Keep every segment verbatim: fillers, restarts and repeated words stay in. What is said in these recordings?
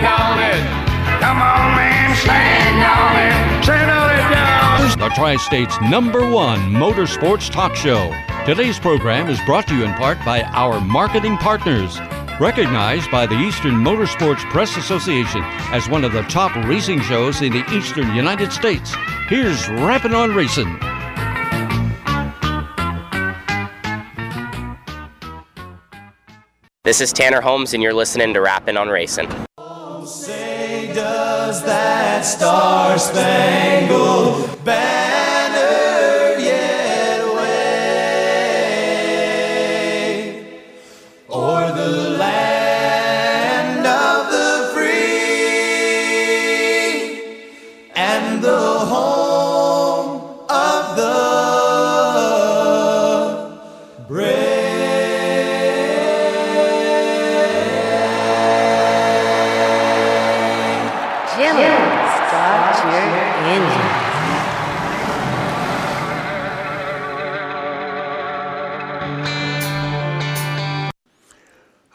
stand on it. Come on, man, stand on it. Stand on it down. The Tri-State's number one motorsports talk show. Today's program is brought to you in part by our marketing partners. Recognized by the Eastern Motorsports Press Association as one of the top racing shows in the Eastern United States. Here's Rappin' on Racin'. This is Tanner Holmes, and you're listening to Rappin' on Racin'. Oh, say does that star-spangled banner yet wave o'er the land of the free and the home of the brave?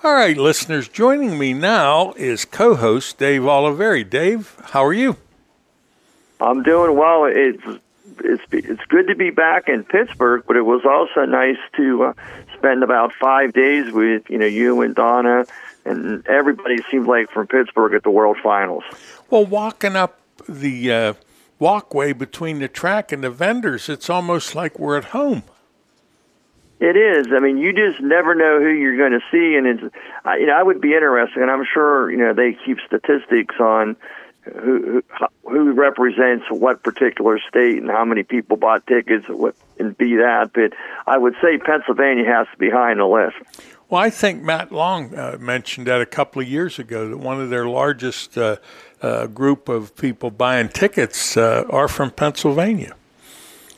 All right, listeners, joining me now is co-host Dave Oliveri. Dave, how are you? I'm doing well. It's it's it's good to be back in Pittsburgh, but it was also nice to uh, spend about five days with you know you and Donna and everybody. Seemed like from Pittsburgh at the World Finals. Well, walking up the uh, walkway between the track and the vendors, it's almost like we're at home. It is. I mean, you just never know who you're going to see, and it's, I, you know, I would be interested, and I'm sure, you know, they keep statistics on who who represents what particular state and how many people bought tickets and, what, and be that, but I would say Pennsylvania has to be high on the list. Well, I think Matt Long uh, mentioned that a couple of years ago, that one of their largest uh, uh, group of people buying tickets uh, are from Pennsylvania.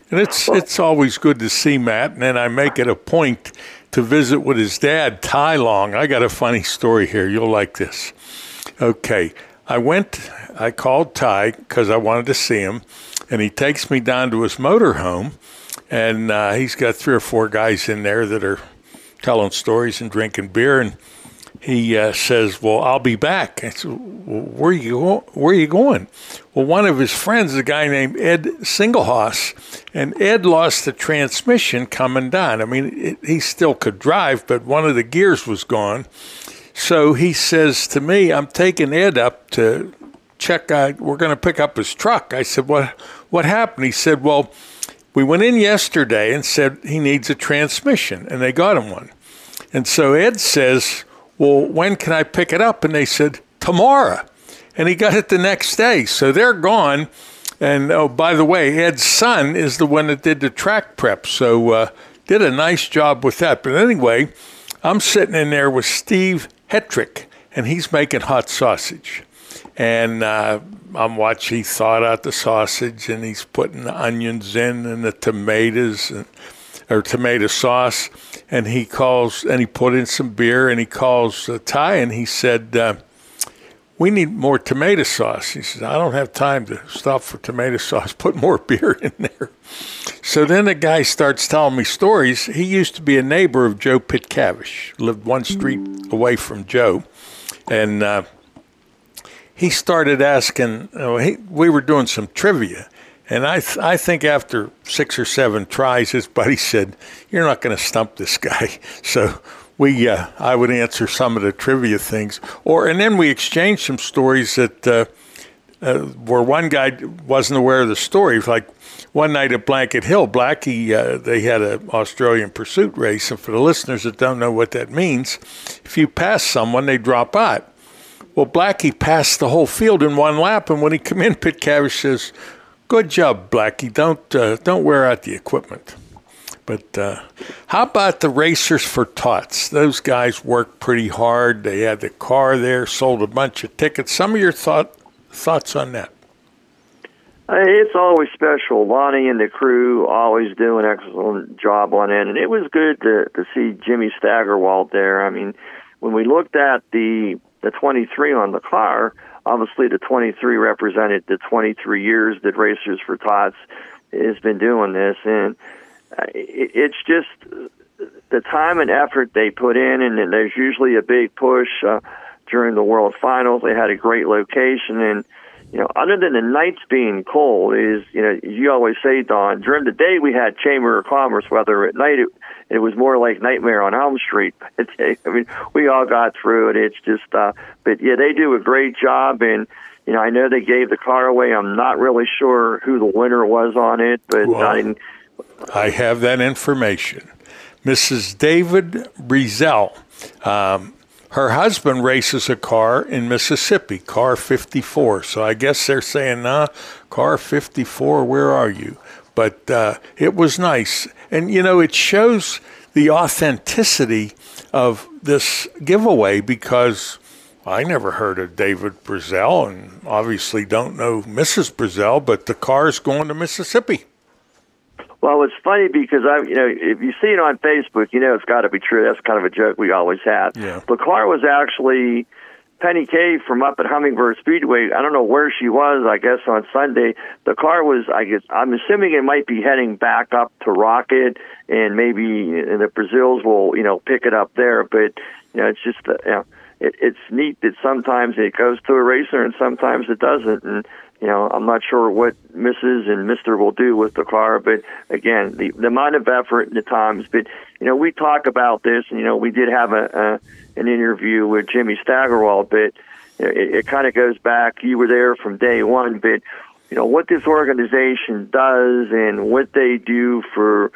And it's it's always good to see Matt, and then I make it a point to visit with his dad, Ty Long. I got a funny story here. You'll like this. Okay, I went, I called Ty because I wanted to see him, and he takes me down to his motorhome, and uh, he's got three or four guys in there that are telling stories and drinking beer, and he uh, says, well, I'll be back. I said, well, where, you go- where are you going? Well, one of his friends is a guy named Ed Singelhaus, and Ed lost the transmission coming down. I mean, it, he still could drive, but one of the gears was gone. So he says to me, I'm taking Ed up to check. Uh, we're going to pick up his truck. I said, what, what happened? He said, well, we went in yesterday and said he needs a transmission, and they got him one. And so Ed says, well, when can I pick it up? And they said, tomorrow. And he got it the next day. So they're gone. And, oh, by the way, Ed's son is the one that did the track prep. So uh, did a nice job with that. But anyway, I'm sitting in there with Steve Hetrick, and he's making hot sausage. And uh, I'm watching, he thawed out the sausage, and he's putting the onions in and the tomatoes and or tomato sauce, and he calls, and he put in some beer, and he calls uh, Ty, and he said, uh, we need more tomato sauce. He said, I don't have time to stop for tomato sauce. Put more beer in there. So then the guy starts telling me stories. He used to be a neighbor of Joe Pitcavish, lived one street away from Joe, and uh, he started asking, oh, he, we were doing some trivia, and I th- I think after six or seven tries, his buddy said, you're not going to stump this guy. So we uh, I would answer some of the trivia things. or And then we exchanged some stories that uh, uh, where one guy wasn't aware of the story. Like one night at Blanket Hill, Blackie, uh, they had an Australian pursuit race. And for the listeners that don't know what that means, if you pass someone, they drop out. Well, Blackie passed the whole field in one lap. And when he came in, Pitcavish says, good job, Blackie. Don't uh, don't wear out the equipment. But uh, how about the Racers for Tots? Those guys worked pretty hard. They had the car there, sold a bunch of tickets. Some of your thought, thoughts on that? It's always special. Lonnie and the crew always do an excellent job on it. And it was good to, to see Jimmy Steigerwald there. I mean, when we looked at the the twenty-three on the car, obviously, the twenty-three represented the twenty-three years that Racers for Tots has been doing this, and it's just the time and effort they put in, and there's usually a big push. Uh, during the World Finals. They had a great location, and you know, other than the nights being cold, is you know, you always say, Don, during the day we had Chamber of Commerce weather. At night, it, it was more like Nightmare on Elm Street. I mean, we all got through it. It's just, uh, but yeah, they do a great job, and you know, I know they gave the car away. I'm not really sure who the winner was on it, but well, I, I have that information. Missus David Brazell. Um, Her husband races a car in Mississippi, car fifty-four. So I guess they're saying, nah, car fifty-four, where are you? But uh, it was nice. And, you know, it shows the authenticity of this giveaway, because I never heard of David Brazell, and obviously don't know Missus Brazell, but the car's going to Mississippi. Well, it's funny because I, you know, if you see it on Facebook, you know it's got to be true. That's kind of a joke we always had. Yeah. The car was actually Penny Cave from up at Hummingbird Speedway. I don't know where she was. I guess on Sunday, the car was. I guess I'm assuming it might be heading back up to Rocket, and maybe and the Brazils will, you know, pick it up there. But you know, it's just, you know, it, it's neat that sometimes it goes to a racer and sometimes it doesn't. And you know, I'm not sure what Missus and Mister will do with the car, but again, the, the amount of effort and the times. But you know, we talk about this, and you know, we did have a, a an interview with Jimmy Steigerwald, but you know, it, it kind of goes back. You were there from day one, but you know what this organization does and what they do for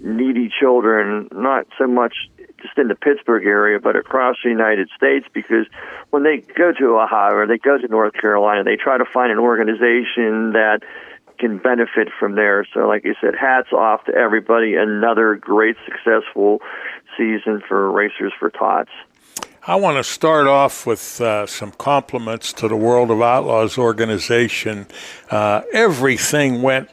needy children, not so much just in the Pittsburgh area, but across the United States, because when they go to Ohio or they go to North Carolina, they try to find an organization that can benefit from there. So like you said, hats off to everybody. Another great, successful season for Racers for Tots. I want to start off with uh, some compliments to the World of Outlaws organization. Uh, everything went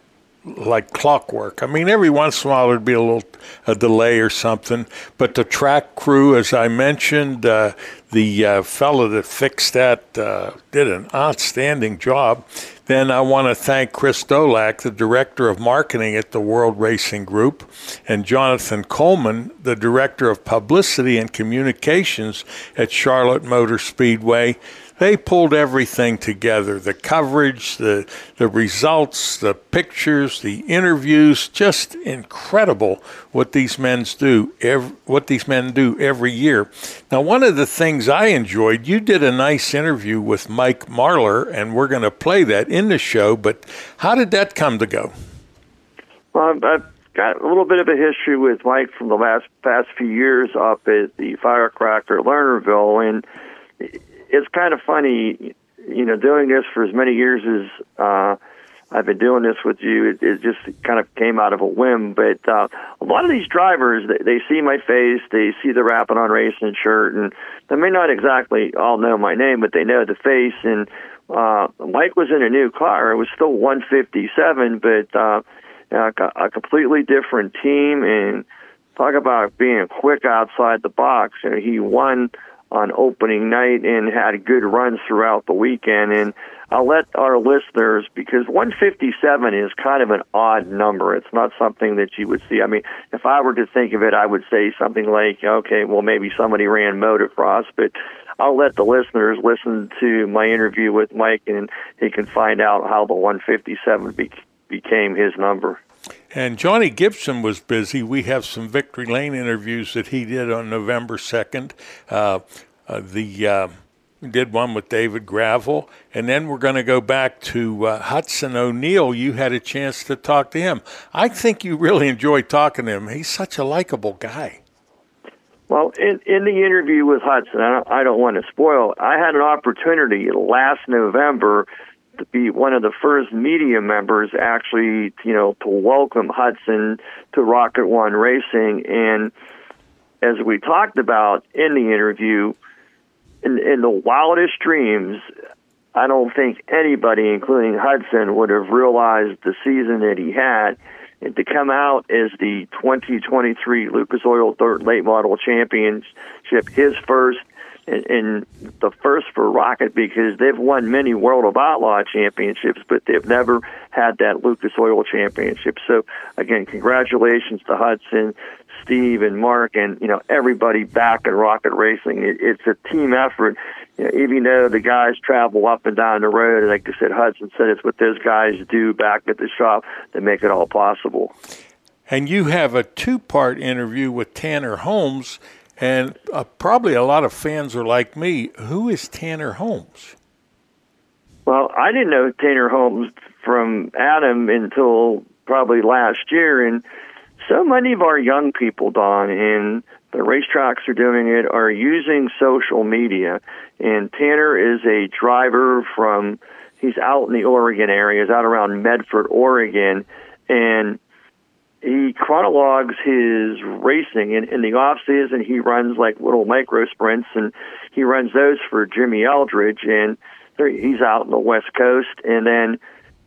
like clockwork. I mean, every once in a while there'd be a little a delay or something, but the track crew, as I mentioned, uh, the uh, fellow that fixed that uh, did an outstanding job. Then I want to thank Chris Dolak, the Director of Marketing at the World Racing Group, and Jonathan Coleman, the Director of Publicity and Communications at Charlotte Motor Speedway. They pulled everything together, the coverage, the the results, the pictures, the interviews. Just incredible what these men do every, what these men do every year. Now, one of the things I enjoyed, you did a nice interview with Mike Marlar, and we're going to play that in the show, but how did that come to go? Well, I've got a little bit of a history with Mike from the last past few years up at the Firecracker Lernerville, and it's kind of funny, you know, doing this for as many years as uh, I've been doing this with you, it, it just kind of came out of a whim. But uh, a lot of these drivers, they, they see my face, they see the Rappin' on Racin' shirt, and they may not exactly all know my name, but they know the face. And uh, Mike was in a new car. It was still one fifty-seven, but uh, a completely different team. And talk about being quick outside the box. You know, he won on opening night and had good runs throughout the weekend. And I'll let our listeners, because one fifty-seven is kind of an odd number. It's not something that you would see. I mean, if I were to think of it, I would say something like, okay, well, maybe somebody ran motocross. But I'll let the listeners listen to my interview with Mike, and he can find out how the one fifty-seven be- became his number. And Johnny Gibson was busy. We have some Victory Lane interviews that he did on November second. Uh, uh, the uh, we did one with David Gravel. And then we're going to go back to uh, Hudson O'Neal. You had a chance to talk to him. I think you really enjoyed talking to him. He's such a likable guy. Well, in, in the interview with Hudson, I don't, I don't want to spoil, I had an opportunity last November to be one of the first media members actually, you know, to welcome Hudson to Rocket One Racing. And as we talked about in the interview, in, in the wildest dreams, I don't think anybody, including Hudson, would have realized the season that he had. And to come out as the twenty twenty-three Lucas Oil Dirt Late Model Championship, his first, and the first for Rocket, because they've won many World of Outlaw championships, but they've never had that Lucas Oil Championship. So, again, congratulations to Hudson. Steve and Mark and, you know, everybody back at Rocket Racing. It, it's a team effort. You know, even though the guys travel up and down the road, like I said, Hudson said, it's what those guys do back at the shop that make it all possible. And you have a two-part interview with Tanner Holmes, and uh, probably a lot of fans are like me. Who is Tanner Holmes? Well, I didn't know Tanner Holmes from Adam until probably last year, and so many of our young people, Don, and the racetracks are doing it, are using social media. And Tanner is a driver from, he's out in the Oregon area, he's out around Medford, Oregon, and he chronologues his racing in, in the off season. He runs like little micro sprints, and he runs those for Jimmy Eldridge, and he's out on the West Coast. And then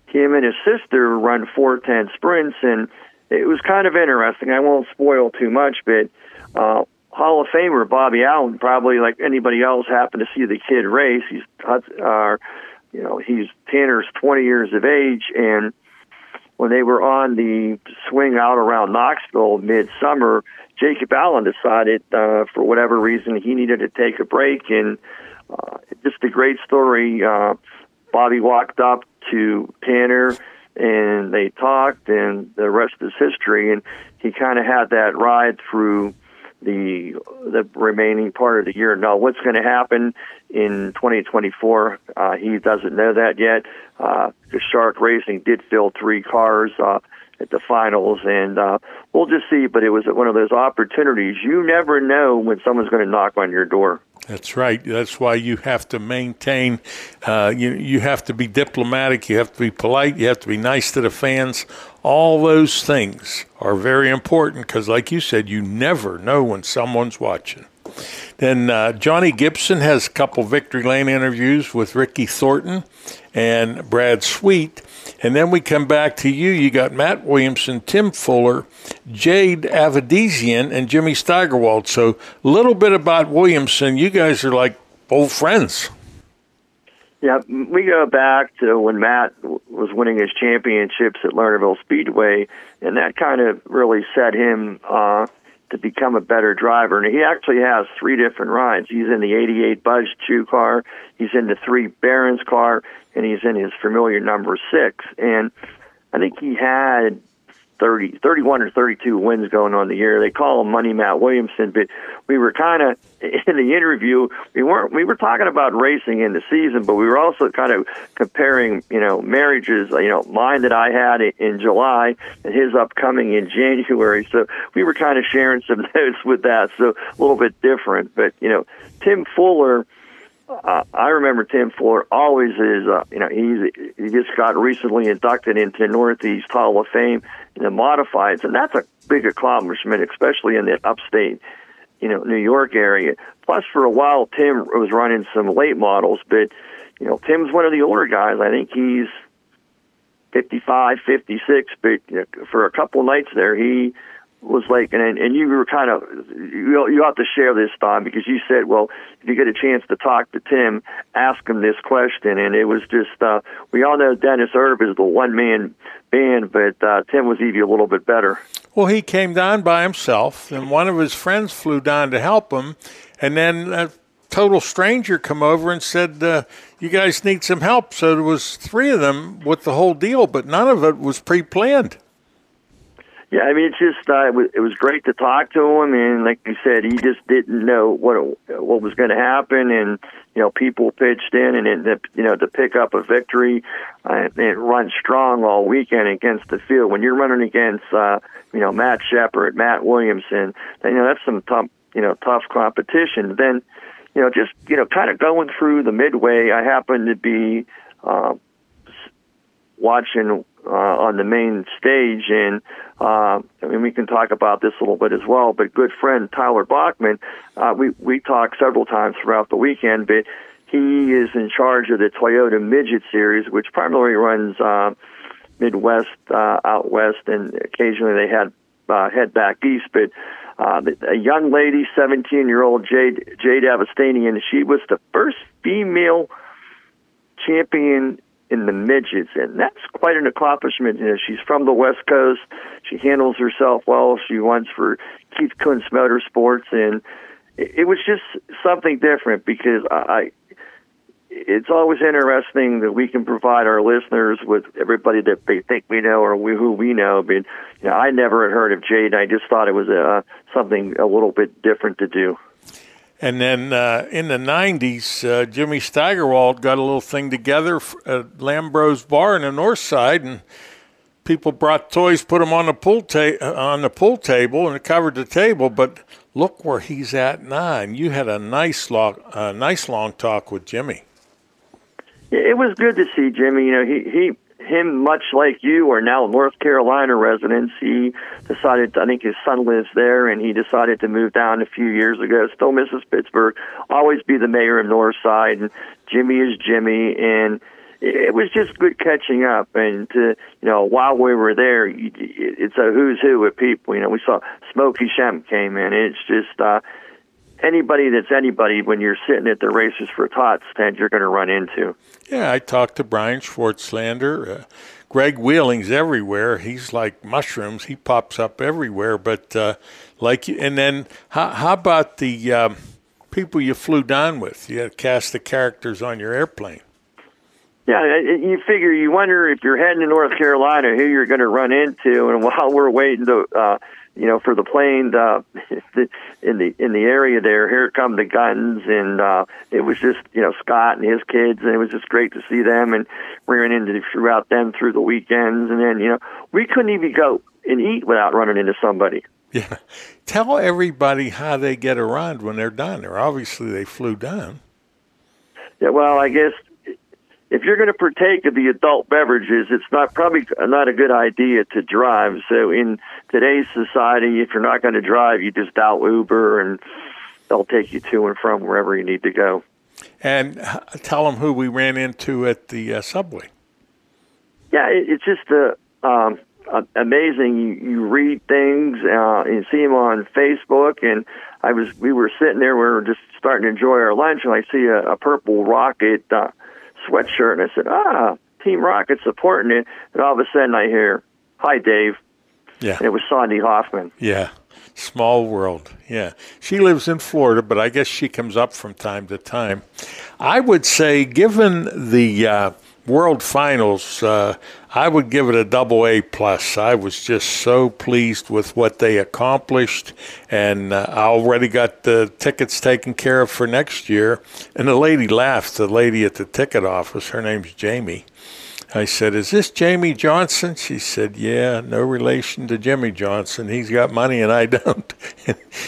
him and his sister run four ten sprints, and it was kind of interesting. I won't spoil too much, but uh, Hall of Famer Bobby Allen, probably like anybody else, happened to see the kid race. He's, uh, you know, he's Tanner's twenty years of age, and when they were on the swing out around Knoxville midsummer, Jacob Allen decided, uh, for whatever reason, he needed to take a break. And uh, just a great story. Uh, Bobby walked up to Tanner, and they talked, and the rest is history. And he kind of had that ride through the the remaining part of the year. Now, what's going to happen in twenty twenty-four, uh, he doesn't know that yet. Uh, the Shark Racing did fill three cars uh, at the finals, and uh, we'll just see. But it was one of those opportunities. You never know when someone's going to knock on your door. That's right. That's why you have to maintain, uh, you, you have to be diplomatic, you have to be polite, you have to be nice to the fans. All those things are very important because, like you said, you never know when someone's watching. Then uh, Johnny Gibson has a couple Victory Lane interviews with Ricky Thornton and Brad Sweet. And then we come back to you. You got Matt Williamson, Tim Fuller, Jade Avedisian, and Jimmy Steigerwald. So a little bit about Williamson. You guys are like old friends. Yeah, we go back to when Matt was winning his championships at Lernerville Speedway, and that kind of really set him uh, to become a better driver. And he actually has three different rides. He's in the eighty-eight Buzz Chew car, he's in the three Barons car, and he's in his familiar number six. And I think he had thirty, thirty-one or thirty-two wins going on the year. They call him Money Matt Williamson, but we were kind of, in the interview, we weren't, we were talking about racing in the season, but we were also kind of comparing, you know, marriages, you know, mine that I had in July and his upcoming in January. So we were kind of sharing some notes with that. So a little bit different, but, you know, Tim Fuller, Uh, I remember Tim Fuller always is, uh, you know, he's, he just got recently inducted into the Northeast Hall of Fame in the Modifieds, and that's a big accomplishment, especially in the upstate, you know, New York area. Plus, for a while, Tim was running some late models, but, you know, Tim's one of the older guys. I think he's fifty-five, fifty-six, but you know, for a couple nights there, he was like, and and you were kind of, you you ought to share this, Don, because you said, well, if you get a chance to talk to Tim, ask him this question. And it was just, uh, we all know Dennis Erb is the one-man band, but uh, Tim was even a little bit better. Well, he came down by himself, and one of his friends flew down to help him, and then a total stranger come over and said, uh, you guys need some help. So there was three of them with the whole deal, but none of it was pre-planned. Yeah, I mean, it's just uh, it, was, it was great to talk to him, and like you said, he just didn't know what it, what was going to happen, and you know, people pitched in, and it, you know, to pick up a victory uh, and run strong all weekend against the field. When you're running against uh, you know, Matt Shepard, Matt Williamson, then, you know, that's some tough, you know, tough competition. Then, you know, just you know, kind of going through the midway, I happened to be uh, watching uh, on the main stage, and Uh, I mean, we can talk about this a little bit as well, but good friend Tyler Bachman, uh, we, we talked several times throughout the weekend, but he is in charge of the Toyota Midget Series, which primarily runs uh, Midwest, uh, out west, and occasionally they had uh, head back east. But uh, a young lady, seventeen-year-old Jade, Jade Avedisian, she was the first female champion in the midgets, and that's quite an accomplishment. You know, she's from the West Coast. She handles herself well. She runs for Keith Kunz Motorsports, and it was just something different because I. It's always interesting that we can provide our listeners with everybody that they think we know or we, who we know. But you know, I never had heard of Jade. I just thought it was uh, something a little bit different to do. And then uh, in the nineties, uh, Jimmy Steigerwald got a little thing together at Lambro's Bar in the North Side, and people brought toys, put them on the pool ta- on the pool table, and it covered the table. But look where he's at now. And you had a nice long, uh, nice long talk with Jimmy. It was good to see Jimmy. You know, he he. Him, much like you, are now North Carolina residents. He decided, I think his son lives there, and he decided to move down a few years ago. Still misses Pittsburgh, always be the mayor of Northside, and Jimmy is Jimmy, and it was just good catching up. And, to, you know, while we were there, it's a who's who of people. You know, we saw Smokey Shem came in. It's just uh, anybody that's anybody when you're sitting at the Races for Tots stand you're going to run into. Yeah, I talked to Brian Schwartzlander. Uh, Greg Wheeling's everywhere. He's like mushrooms. He pops up everywhere. But uh, like, and then how, how about the um, people you flew down with? You had to cast the characters on your airplane. Yeah, you figure, you wonder if you're heading to North Carolina, who you're going to run into. And while we're waiting to... Uh, you know, for the plane uh, in the in the area there, here come the guns, and uh, it was just, you know, Scott and his kids, and it was just great to see them, and rearing into throughout them through the weekends, and then, you know, we couldn't even go and eat without running into somebody. Yeah. Tell everybody how they get around when they're down there. Obviously, they flew down. Yeah, well, I guess if you're going to partake of the adult beverages, it's not probably not a good idea to drive. So in today's society, if you're not going to drive, you just dial Uber, and they'll take you to and from wherever you need to go. And tell them who we ran into at the uh, subway. Yeah, it, it's just a, um, a, amazing. You, you read things, uh, you see them on Facebook, and I was we were sitting there, we were just starting to enjoy our lunch, and I see a, a purple Rocket Uh, sweatshirt, and I said, ah, Team Rocket supporting it, and all of a sudden I hear, hi, Dave. Yeah. And it was Sondi Hoffman. Yeah. Small world. Yeah. She lives in Florida, but I guess she comes up from time to time. I would say, given the uh, World Finals, uh, I would give it a double A plus. I was just so pleased with what they accomplished, and uh, I already got the tickets taken care of for next year. And the lady laughed, the lady at the ticket office, her name's Jamie. I said, is this Jamie Johnson? She said, yeah, no relation to Jimmy Johnson. He's got money and I don't.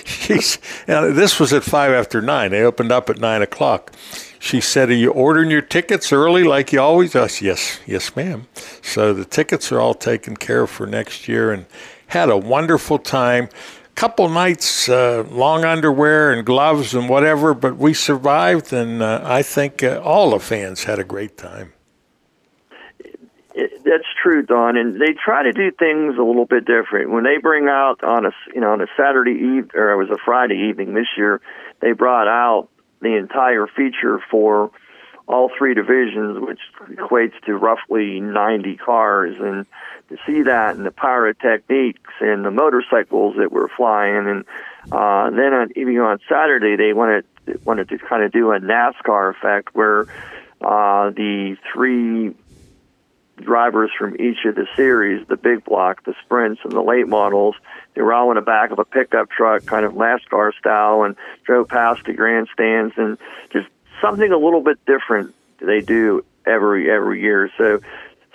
She's, now, this was at five after nine. They opened up at nine o'clock. She said, are you ordering your tickets early like you always? I said, yes, yes, ma'am. So the tickets are all taken care of for next year, and had a wonderful time. Couple nights, uh, long underwear and gloves and whatever, but we survived, and uh, I think uh, all the fans had a great time. It, that's true, Don, and they try to do things a little bit different. When they bring out on a, you know, on a Saturday eve, or it was a Friday evening this year, they brought out the entire feature for all three divisions, which equates to roughly ninety cars. And to see that, and the pyrotechnics and the motorcycles that were flying, and uh, then on, even on Saturday they wanted wanted to kind of do a NASCAR effect where uh, the three drivers from each of the series, the big block, the sprints, and the late models, they were all in the back of a pickup truck, kind of NASCAR style, and drove past the grandstands, and just something a little bit different they do every every year. So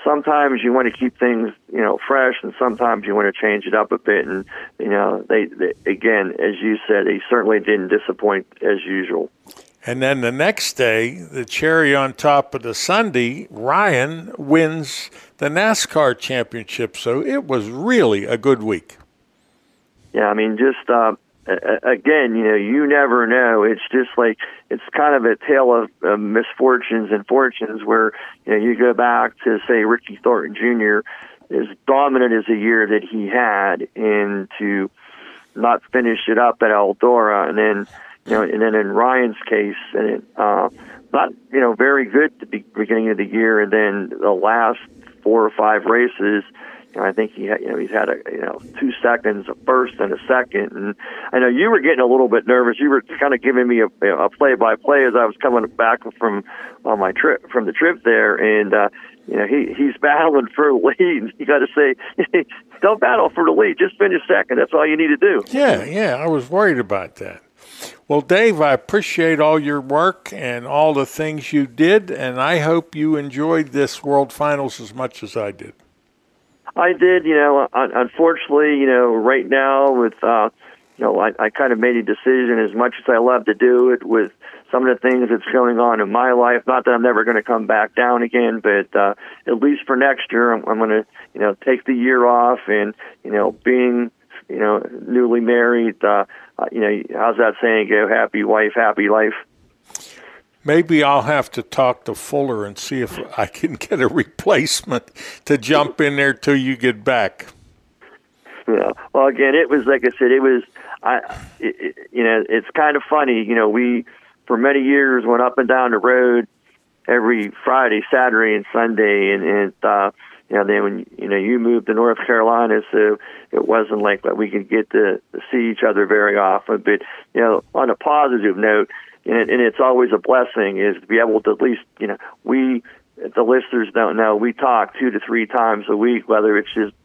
sometimes you want to keep things, you know, fresh, and sometimes you want to change it up a bit. And, you know, they, they again, as you said, they certainly didn't disappoint as usual. And then the next day, the cherry on top of the Sunday, Ryan wins the NASCAR championship. So it was really a good week. Yeah, I mean, just, uh, again, you know, you never know. It's just like, it's kind of a tale of uh, misfortunes and fortunes where, you know, you go back to, say, Ricky Thornton Junior, as dominant as the year that he had, and to not finish it up at Eldora, and then You know, and then in Ryan's case, and it, uh, not, you know, very good at the beginning of the year, and then the last four or five races, you know, I think he had, you know, he's had a, you know, two seconds, a first and a second. And I know you were getting a little bit nervous. You were kind of giving me a, you know, a play-by-play as I was coming back from on my trip, from the trip there, and uh, you know, he he's battling for the lead. You got to say, don't battle for the lead. Just finish second. That's all you need to do. Yeah, yeah. I was worried about that. Well, Dave, I appreciate all your work and all the things you did, and I hope you enjoyed this World Finals as much as I did. I did. You know, unfortunately, you know, right now with, uh, you know, I, I kind of made a decision, as much as I love to do it, with some of the things that's going on in my life. Not that I'm never going to come back down again, but uh, at least for next year, I'm, I'm going to, you know, take the year off, and, you know, being, you know, newly married, uh, you know, how's that saying go? Happy wife, happy life. Maybe I'll have to talk to Fuller and see if I can get a replacement to jump in there till you get back. Yeah. Well, again, it was, like I said, it was, I, it, it, you know, it's kind of funny. You know, we, for many years, went up and down the road every Friday, Saturday, and Sunday, and, and uh, you know, then when, you know, you moved to North Carolina, so it wasn't like that we could get to see each other very often. But, you know, on a positive note, and, and it's always a blessing, is to be able to at least, you know, we, the listeners don't know, we talk two to three times a week, whether it's just,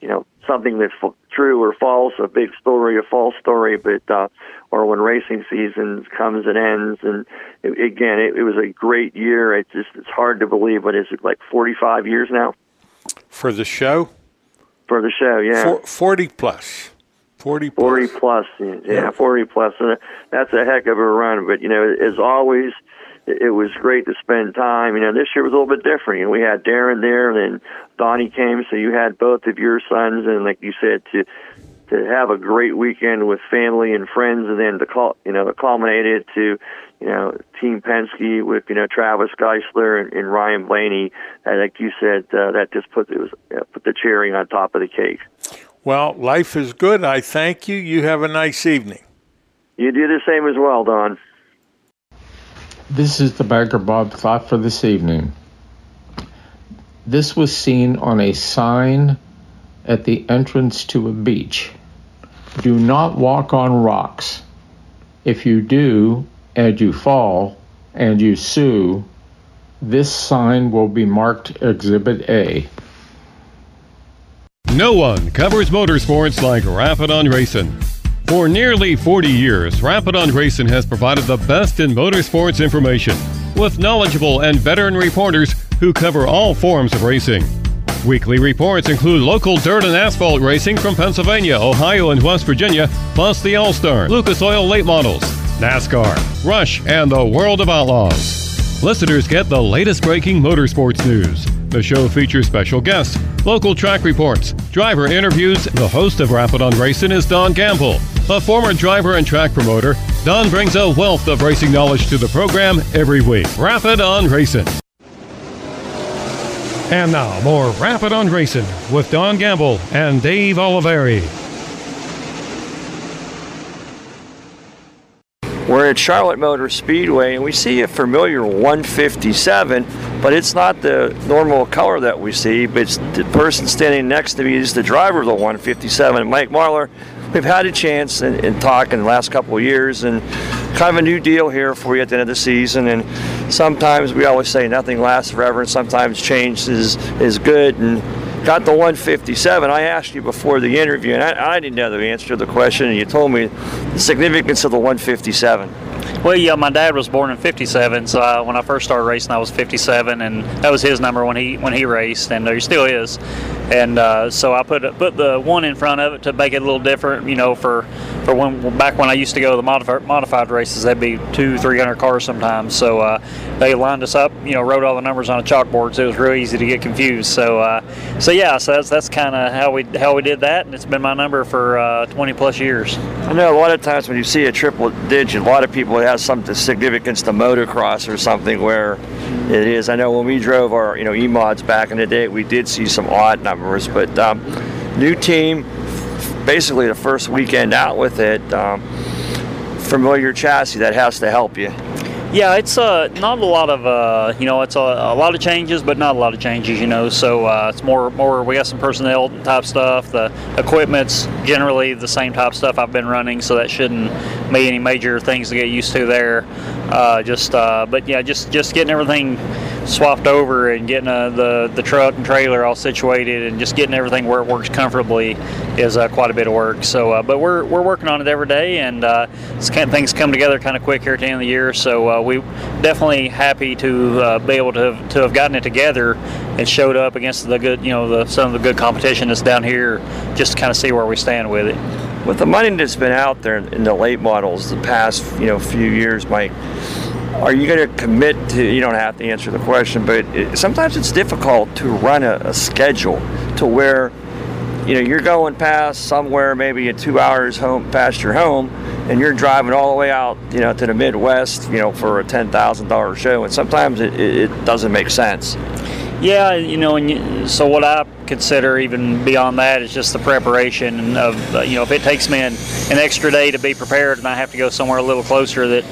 you know, something that's true or false, a big story, a false story, but, uh, or when racing season comes and ends. And it, again, it, it was a great year. It's just, it's hard to believe, but is it like forty-five years now? For the show? For the show, yeah. For, forty plus. forty plus. forty plus, yeah, yeah, forty plus. And that's a heck of a run. But, you know, as always, it was great to spend time. You know, this year was a little bit different. You know, we had Darren there, and then Donnie came, so you had both of your sons. And like you said, to to have a great weekend with family and friends, and then to call, you know, culminate it to, you know, Team Penske with, you know, Travis Geisler and, and Ryan Blaney. And like you said, uh, that just put it was uh, put the cherry on top of the cake. Well, life is good. I thank you. You have a nice evening. You do the same as well, Don. This is the Bagger Bob thought for this evening. This was seen on a sign at the entrance to a beach. Do not walk on rocks. If you do, and you fall, and you sue, this sign will be marked Exhibit A. No one covers motorsports like Rappin' on Racin'. For nearly forty years, Rappin' on Racin' has provided the best in motorsports information, with knowledgeable and veteran reporters who cover all forms of racing. Weekly reports include local dirt and asphalt racing from Pennsylvania, Ohio, and West Virginia, plus the All-Star, Lucas Oil Late Models, NASCAR, Rush, and the World of Outlaws. Listeners get the latest breaking motorsports news. The show features special guests, local track reports, driver interviews. The host of Rappin' on Racin' is Don Gamble, a former driver and track promoter. Don brings a wealth of racing knowledge to the program every week. Rappin' on Racin'. And now, more Rappin' on Racin' with Don Gamble and Dave Oliveri. We're at Charlotte Motor Speedway, and we see a familiar one fifty-seven, but it's not the normal color that we see. But it's the person standing next to me is the driver of the one fifty-seven, Mike Marlar. We've had a chance in, in talk in the last couple of years, and kind of a new deal here for you at the end of the season. And sometimes we always say nothing lasts forever, and sometimes change is, is good. And got the one fifty-seven. I asked you before the interview, and I, I didn't know the answer to the question, and you told me the significance of the one fifty-seven. Well, yeah, my dad was born in fifty-seven, so I, when I first started racing, I was fifty-seven, and that was his number when he when he raced, and there still is. And uh, so I put put the one in front of it to make it a little different, you know, for for when back when I used to go to the modified, modified races, that'd be two, three hundred cars sometimes. So uh, they lined us up, you know, wrote all the numbers on a chalkboard, so it was real easy to get confused. So uh, so yeah, so that's that's kind of how we how we did that, and it's been my number for uh, twenty plus years. I know a lot of times when you see a triple digit, a lot of people have some significance to motocross or something where it is. I know when we drove our, you know, E-mods back in the day, we did see some odd numbers. Numbers, but um, new team, basically the first weekend out with it. Um, familiar chassis, that has to help you. Yeah, it's uh, not a lot of, uh, you know, it's a, a lot of changes, but not a lot of changes, you know. So uh, it's more, more. we got some personnel type stuff. The equipment's generally the same type stuff I've been running, so that shouldn't be any major things to get used to there. Uh, just, uh, but yeah, just, just getting everything swapped over and getting uh, the, the truck and trailer all situated and just getting everything where it works comfortably is uh, quite a bit of work. So, uh, but we're, we're working on it every day, and uh, it's kind of, things come together kind of quick here at the end of the year. So uh, we're definitely happy to uh, be able to have, to have gotten it together and showed up against the good, you know, the, some of the good competition that's down here, just to kind of see where we stand with it. With the money that's been out there in the late models the past, you know, few years, Mike, are you going to commit to, you don't have to answer the question, but it, sometimes it's difficult to run a, a schedule to where, you know, you're going past somewhere, maybe a two hours home past your home, and you're driving all the way out, you know, to the Midwest, you know, for a ten thousand dollar show, and sometimes it, it doesn't make sense. Yeah, you know, and you, so what I consider even beyond that is just the preparation of, uh, you know, if it takes me an, an extra day to be prepared and I have to go somewhere a little closer that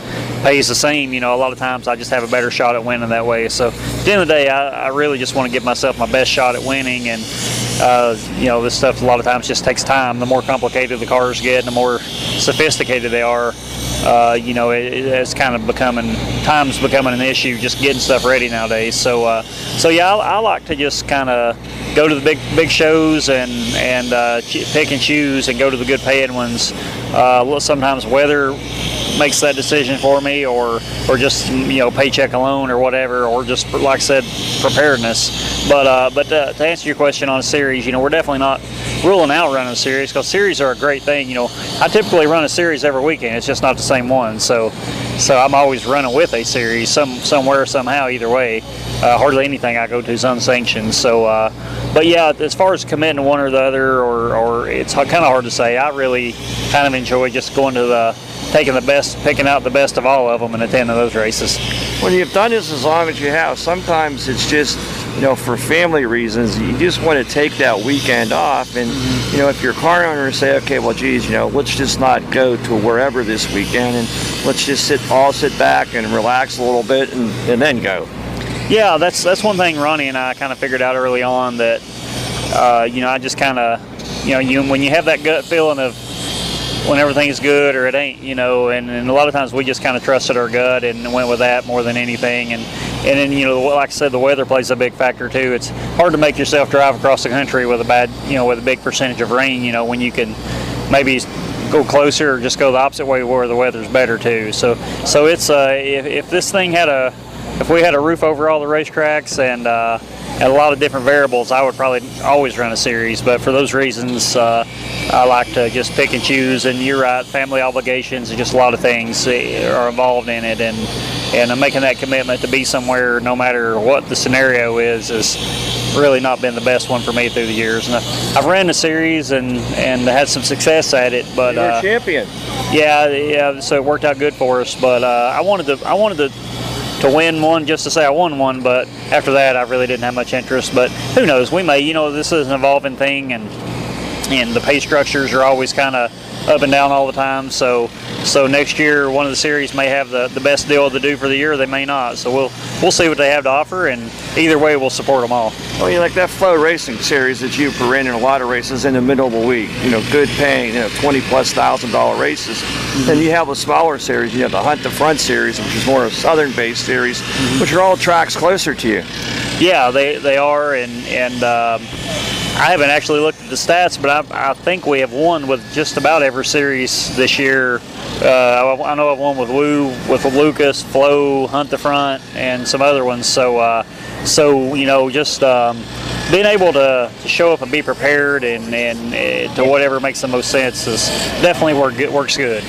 pays the same, you know, a lot of times I just have a better shot at winning that way. So at the end of the day, I, I really just want to give myself my best shot at winning, and, uh, you know, this stuff a lot of times just takes time. The more complicated the cars get and the more sophisticated they are, uh, you know, it, it's kind of becoming, time's becoming an issue just getting stuff ready nowadays. So, uh, so yeah, I, I like to just kind of go to the big big shows and and uh, pick and choose and go to the good paying ones. Uh, sometimes weather makes that decision for me, or or just, you know, paycheck alone or whatever, or just, like I said, preparedness. But uh, but to, to answer your question on a series, you know, we're definitely not ruling out running a series, because series are a great thing. You know, I typically run a series every weekend. It's just not the same one. So so I'm always running with a series some somewhere somehow either way. Uh, hardly anything I go to is unsanctioned. So, uh, but yeah, as far as committing to one or the other, or, or it's kind of hard to say. I really kind of enjoy just going to the, taking the best, picking out the best of all of them and attending those races. When you've done this as long as you have, sometimes it's just, you know, for family reasons, you just want to take that weekend off. And, you know, if your car owners say, okay, well, geez, you know, let's just not go to wherever this weekend, and let's just sit, all sit back and relax a little bit and, and then go. Yeah, that's that's one thing Ronnie and I kind of figured out early on, that, uh, you know, I just kind of, you know, you when you have that gut feeling of when everything's good or it ain't, you know, and, and a lot of times we just kind of trusted our gut and went with that more than anything. And, and then, you know, like I said, the weather plays a big factor too. It's hard to make yourself drive across the country with a bad, you know, with a big percentage of rain, you know, when you can maybe go closer or just go the opposite way where the weather's better too. So, so it's, uh, if, if this thing had a, If we had a roof over all the racetracks and, uh, and a lot of different variables, I would probably always run a series. But for those reasons, uh, I like to just pick and choose. And you're right, family obligations and just a lot of things are involved in it. And and making that commitment to be somewhere, no matter what the scenario is, is really not been the best one for me through the years. And I've, I've ran a series and and had some success at it. But you're uh, a champion. Yeah, yeah. So it worked out good for us. But uh, I wanted to. I wanted to. to win one just to say I won one, but after that I really didn't have much interest. But who knows, we may, you know, this is an evolving thing, and and the pay structures are always kind of up and down all the time, so so next year one of the series may have the, the best deal to do for the year, they may not, so we'll we'll see what they have to offer, and either way we'll support them all. Well, you know, like that Flow Racing series that you've ran in a lot of races in the middle of the week, you know, good paying, you know, twenty plus thousand dollar races. Mm-hmm. Then you have a smaller series, you have the Hunt the Front series, which is more of a southern based series. Mm-hmm. Which are all tracks closer to you. Yeah, they they are, and and um I haven't actually looked at the stats, but I, I think we have won with just about every series this year. Uh, I, I know I've won with Lou, with Lucas, Flo, Hunt the Front, and some other ones. So, uh, so you know, just um, being able to show up and be prepared and, and uh, to whatever makes the most sense is definitely work, works good.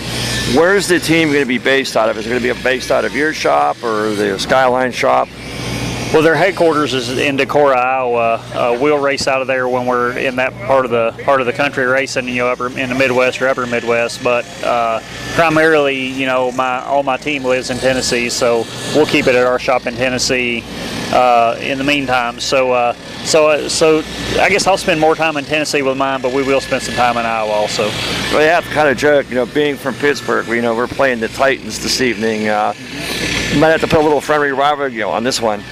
Where's the team going to be based out of? Is it going to be based out of your shop or the Skyline shop? Well, their headquarters is in Decorah, Iowa. Uh, we'll race out of there when we're in that part of the part of the country racing, you know, upper in the Midwest or upper Midwest. But uh, primarily, you know, my all my team lives in Tennessee, so we'll keep it at our shop in Tennessee. uh, in the meantime. So, uh, so, uh, so I guess I'll spend more time in Tennessee with mine, but we will spend some time in Iowa also. Well, yeah, it's kind of a joke, you know, being from Pittsburgh. You know, we're playing the Titans this evening. Uh, might have to put a little friendly rivalry, you know, on this one.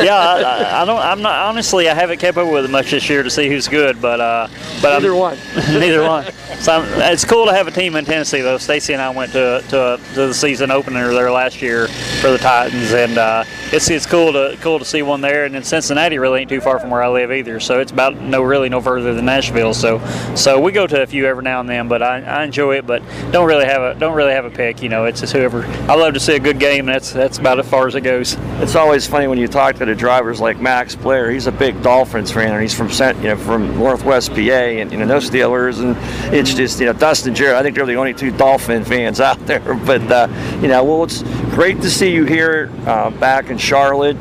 Yeah, I, I don't. I'm not honestly. I haven't kept up with it much this year to see who's good, but uh, but neither I'm, one. Neither one. So I'm, it's cool to have a team in Tennessee though. Stacy and I went to to, to the season opener there last year for the Titans, and uh, it's it's cool to cool to see one there. And then Cincinnati really ain't too far from where I live either, so it's about no really no further than Nashville. So so we go to a few every now and then, but I, I enjoy it, but don't really have a don't really have a pick. You know, it's just whoever. I love to see a good game. And that's that's about as far as it goes. It's always funny when you talk to the drivers like Max Blair. He's a big Dolphins fan, and he's from you know from Northwest P A, and you know no Steelers, and it's just you know Dustin Jarrett. I think they're the only two Dolphin fans out there. But uh, you know, well, it's great to see you here uh, back in Charlotte.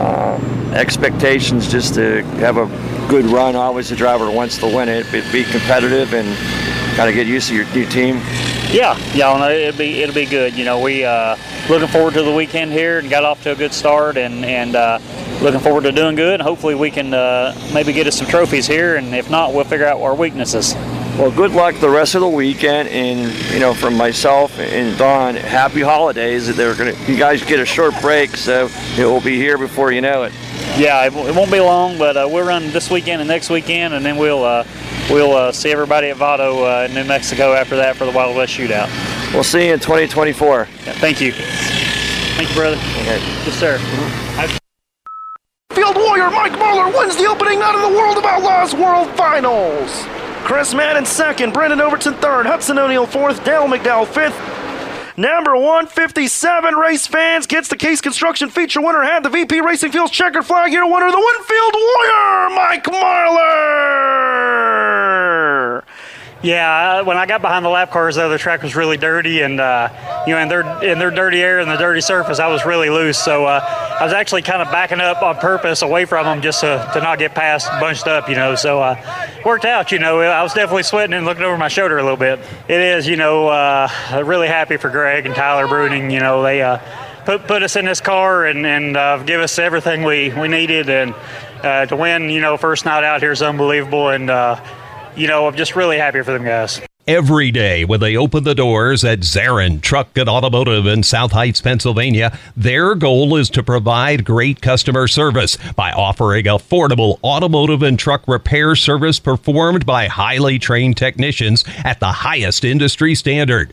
Uh, expectations just to have a good run. Always the driver wants to win it, but be competitive and kind of get used to your new team. Yeah, yeah, no, it'll be it'll be good. You know, we uh, looking forward to the weekend here and got off to a good start, and and uh, looking forward to doing good. And hopefully, we can uh, maybe get us some trophies here, and if not, we'll figure out our weaknesses. Well, good luck the rest of the weekend, and you know, from myself and Don, happy holidays. They're gonna, you guys get a short break, so it will be here before you know it. Yeah, it, it won't be long, but uh, we'll run this weekend and next weekend, and then we'll. Uh, We'll uh, see everybody at Vado uh, in New Mexico after that for the Wild West Shootout. We'll see you in twenty twenty-four. Yeah, thank you. Thank you, brother. Okay. Yes, sir. Mm-hmm. Field Warrior Mike Marlar wins the opening night of the World of Outlaws World Finals. Chris Madden second, Brendan Overton third, Hudson O'Neal fourth, Dale McDowell fifth. Number one fifty-seven, Race Fans, gets the Case Construction feature winner, had the V P Racing Fuels checkered flag here, winner, the Winfield Warrior, Mike Marlar! Yeah, when I got behind the lap cars, though, the track was really dirty, and uh, you know, in their in their dirty air and the dirty surface, I was really loose. So uh, I was actually kind of backing up on purpose away from them just to, to not get past bunched up, you know. So uh, worked out, you know. I was definitely sweating and looking over my shoulder a little bit. It is, you know, uh, really happy for Greg and Tyler Bruning. You know, they uh, put put us in this car and and uh, give us everything we we needed, and uh, to win, you know, first night out here is unbelievable, and. Uh, You know, I'm just really happy for them guys. Every day when they open the doors at Zarin Truck and Automotive in South Heights, Pennsylvania, their goal is to provide great customer service by offering affordable automotive and truck repair service performed by highly trained technicians at the highest industry standard.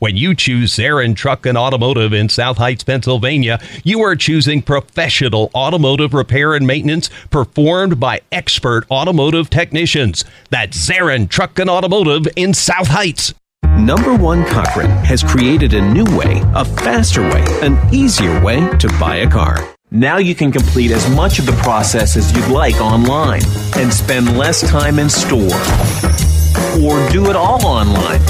When you choose Zarin Truck and Automotive in South Heights, Pennsylvania, you are choosing professional automotive repair and maintenance performed by expert automotive technicians. That's Zarin Truck and Automotive in South Heights. Number One Cochrane has created a new way, a faster way, an easier way to buy a car. Now you can complete as much of the process as you'd like online and spend less time in store, or do it all online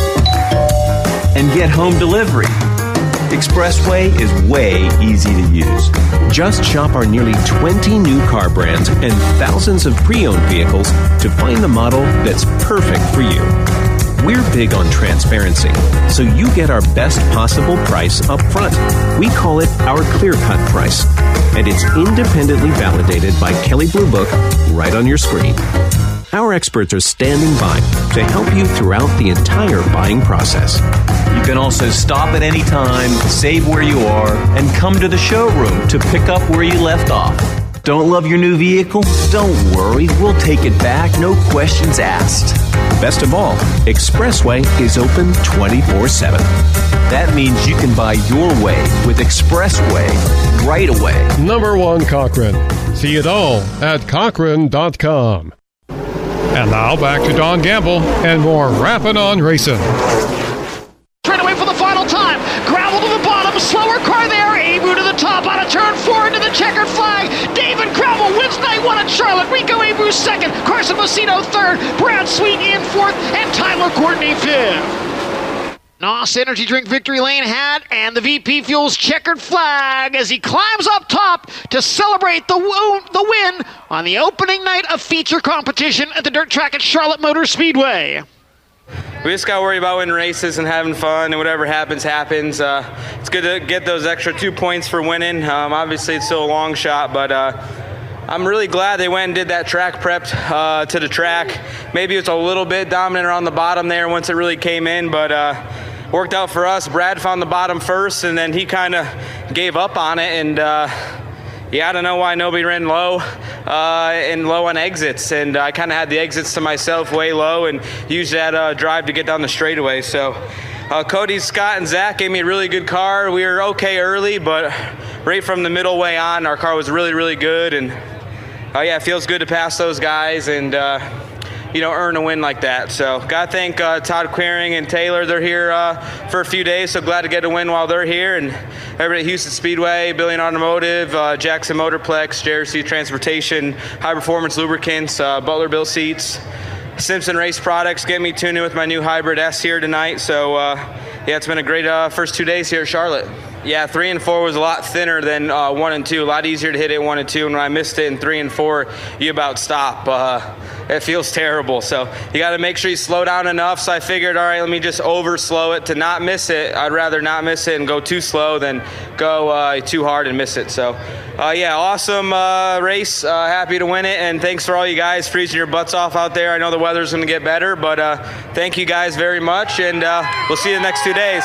and get home delivery. Expressway is way easy to use. Just shop our nearly twenty new car brands and thousands of pre-owned vehicles to find the model that's perfect for you. We're big on transparency, so you get our best possible price up front. We call it our clear-cut price, and it's independently validated by Kelley Blue Book right on your screen. Our experts are standing by to help you throughout the entire buying process. You can also stop at any time, save where you are, and come to the showroom to pick up where you left off. Don't love your new vehicle? Don't worry, we'll take it back, no questions asked. Best of all, Expressway is open twenty-four seven. That means you can buy your way with Expressway right away. Number One Cochrane. See it all at Cochrane dot com. And now back to Don Gamble and more Rappin' on Racin'. Straight away for the final time. Gravel to the bottom, slower car there. Abu to the top, out of turn four into the checkered flag. David Gravel wins night one. One in Charlotte, Rico Abreu second, Carson Mocino third, Brad Sweet in fourth, and Tyler Courtney fifth. N O S Energy Drink Victory Lane hat and the V P Fuels checkered flag as he climbs up top to celebrate the, wo the win on the opening night of feature competition at the dirt track at Charlotte Motor Speedway. We just got to worry about winning races and having fun, and whatever happens, happens. Uh, it's good to get those extra two points for winning. Um, obviously, it's still a long shot, but uh, I'm really glad they went and did that track prepped uh, to the track. Maybe it's a little bit dominant around the bottom there once it really came in, but... Uh, worked out for us. Brad found the bottom first, and then he kind of gave up on it. And uh, yeah, I don't know why nobody ran low uh, and low on exits. And I kind of had the exits to myself way low and used that uh, drive to get down the straightaway. So uh, Cody, Scott, and Zach gave me a really good car. We were okay early, but right from the middle way on, our car was really, really good. And uh, yeah, it feels good to pass those guys. And uh, you know, earn a win like that. So gotta thank uh, Todd Queering and Taylor. They're here uh, for a few days, so glad to get a win while they're here. And everybody at Houston Speedway, Billion Automotive, uh, Jackson Motorplex, J R C Transportation, High Performance Lubricants, uh, Butler Bill Seats, Simpson Race Products. Get me tuned in with my new Hybrid S here tonight. So uh, yeah, it's been a great uh, first two days here at Charlotte. Yeah, three and four was a lot thinner than uh, one and two. A lot easier to hit it one and two. And when I missed it in three and four, you about stop. Uh, it feels terrible. So you got to make sure you slow down enough. So I figured, all right, let me just over slow it to not miss it. I'd rather not miss it and go too slow than go uh, too hard and miss it. So uh, yeah, awesome uh, race. Uh, happy to win it. And thanks for all you guys freezing your butts off out there. I know the weather's going to get better, but uh, thank you guys very much. And uh, we'll see you the next two days.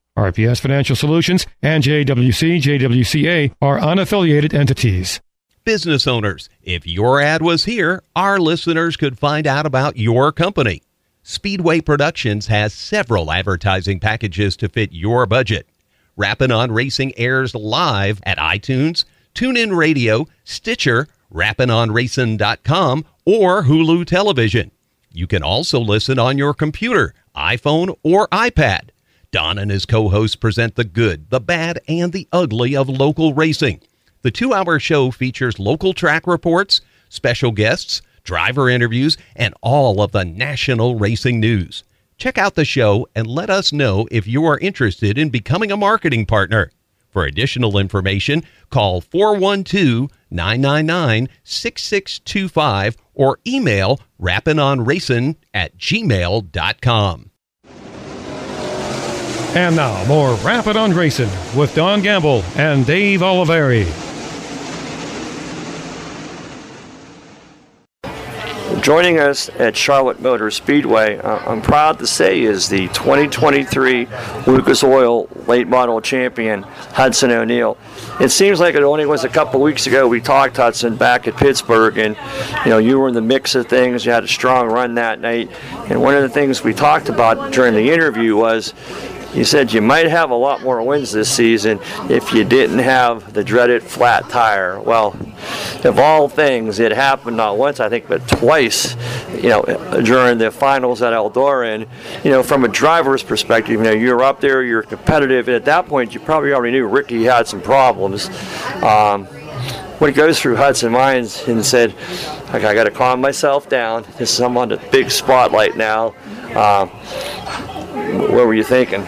R P S Financial Solutions and J W C, J W C A are unaffiliated entities. Business owners, if your ad was here, our listeners could find out about your company. Speedway Productions has several advertising packages to fit your budget. Rappin' on Racing airs live at iTunes, TuneIn Radio, Stitcher, rappin on racin dot com, or Hulu Television. You can also listen on your computer, iPhone, or iPad. Don and his co-hosts present the good, the bad, and the ugly of local racing. The two-hour show features local track reports, special guests, driver interviews, and all of the national racing news. Check out the show and let us know if you are interested in becoming a marketing partner. For additional information, call four one two, nine nine nine, six six two five or email rappin on racin at gmail dot com. And now, more Rappin' on Racin' with Don Gamble and Dave Oliveri. Joining us at Charlotte Motor Speedway, uh, I'm proud to say, is the twenty twenty-three Lucas Oil Late Model Champion, Hudson O'Neal. It seems like it only was a couple weeks ago we talked, Hudson, back at Pittsburgh, and you know you were in the mix of things. You had a strong run that night, and one of the things we talked about during the interview was You said you might have a lot more wins this season if you didn't have the dreaded flat tire. Well, of all things, it happened not once, I think, but twice, you know, during the finals at Eldora. And, you know, from a driver's perspective, you know, you're up there, you're competitive, and at that point, you probably already knew Ricky had some problems. Um, when it goes through Hudson Mines and said, okay, I got to calm myself down. This is, I'm on the big spotlight now. Um, what were you thinking?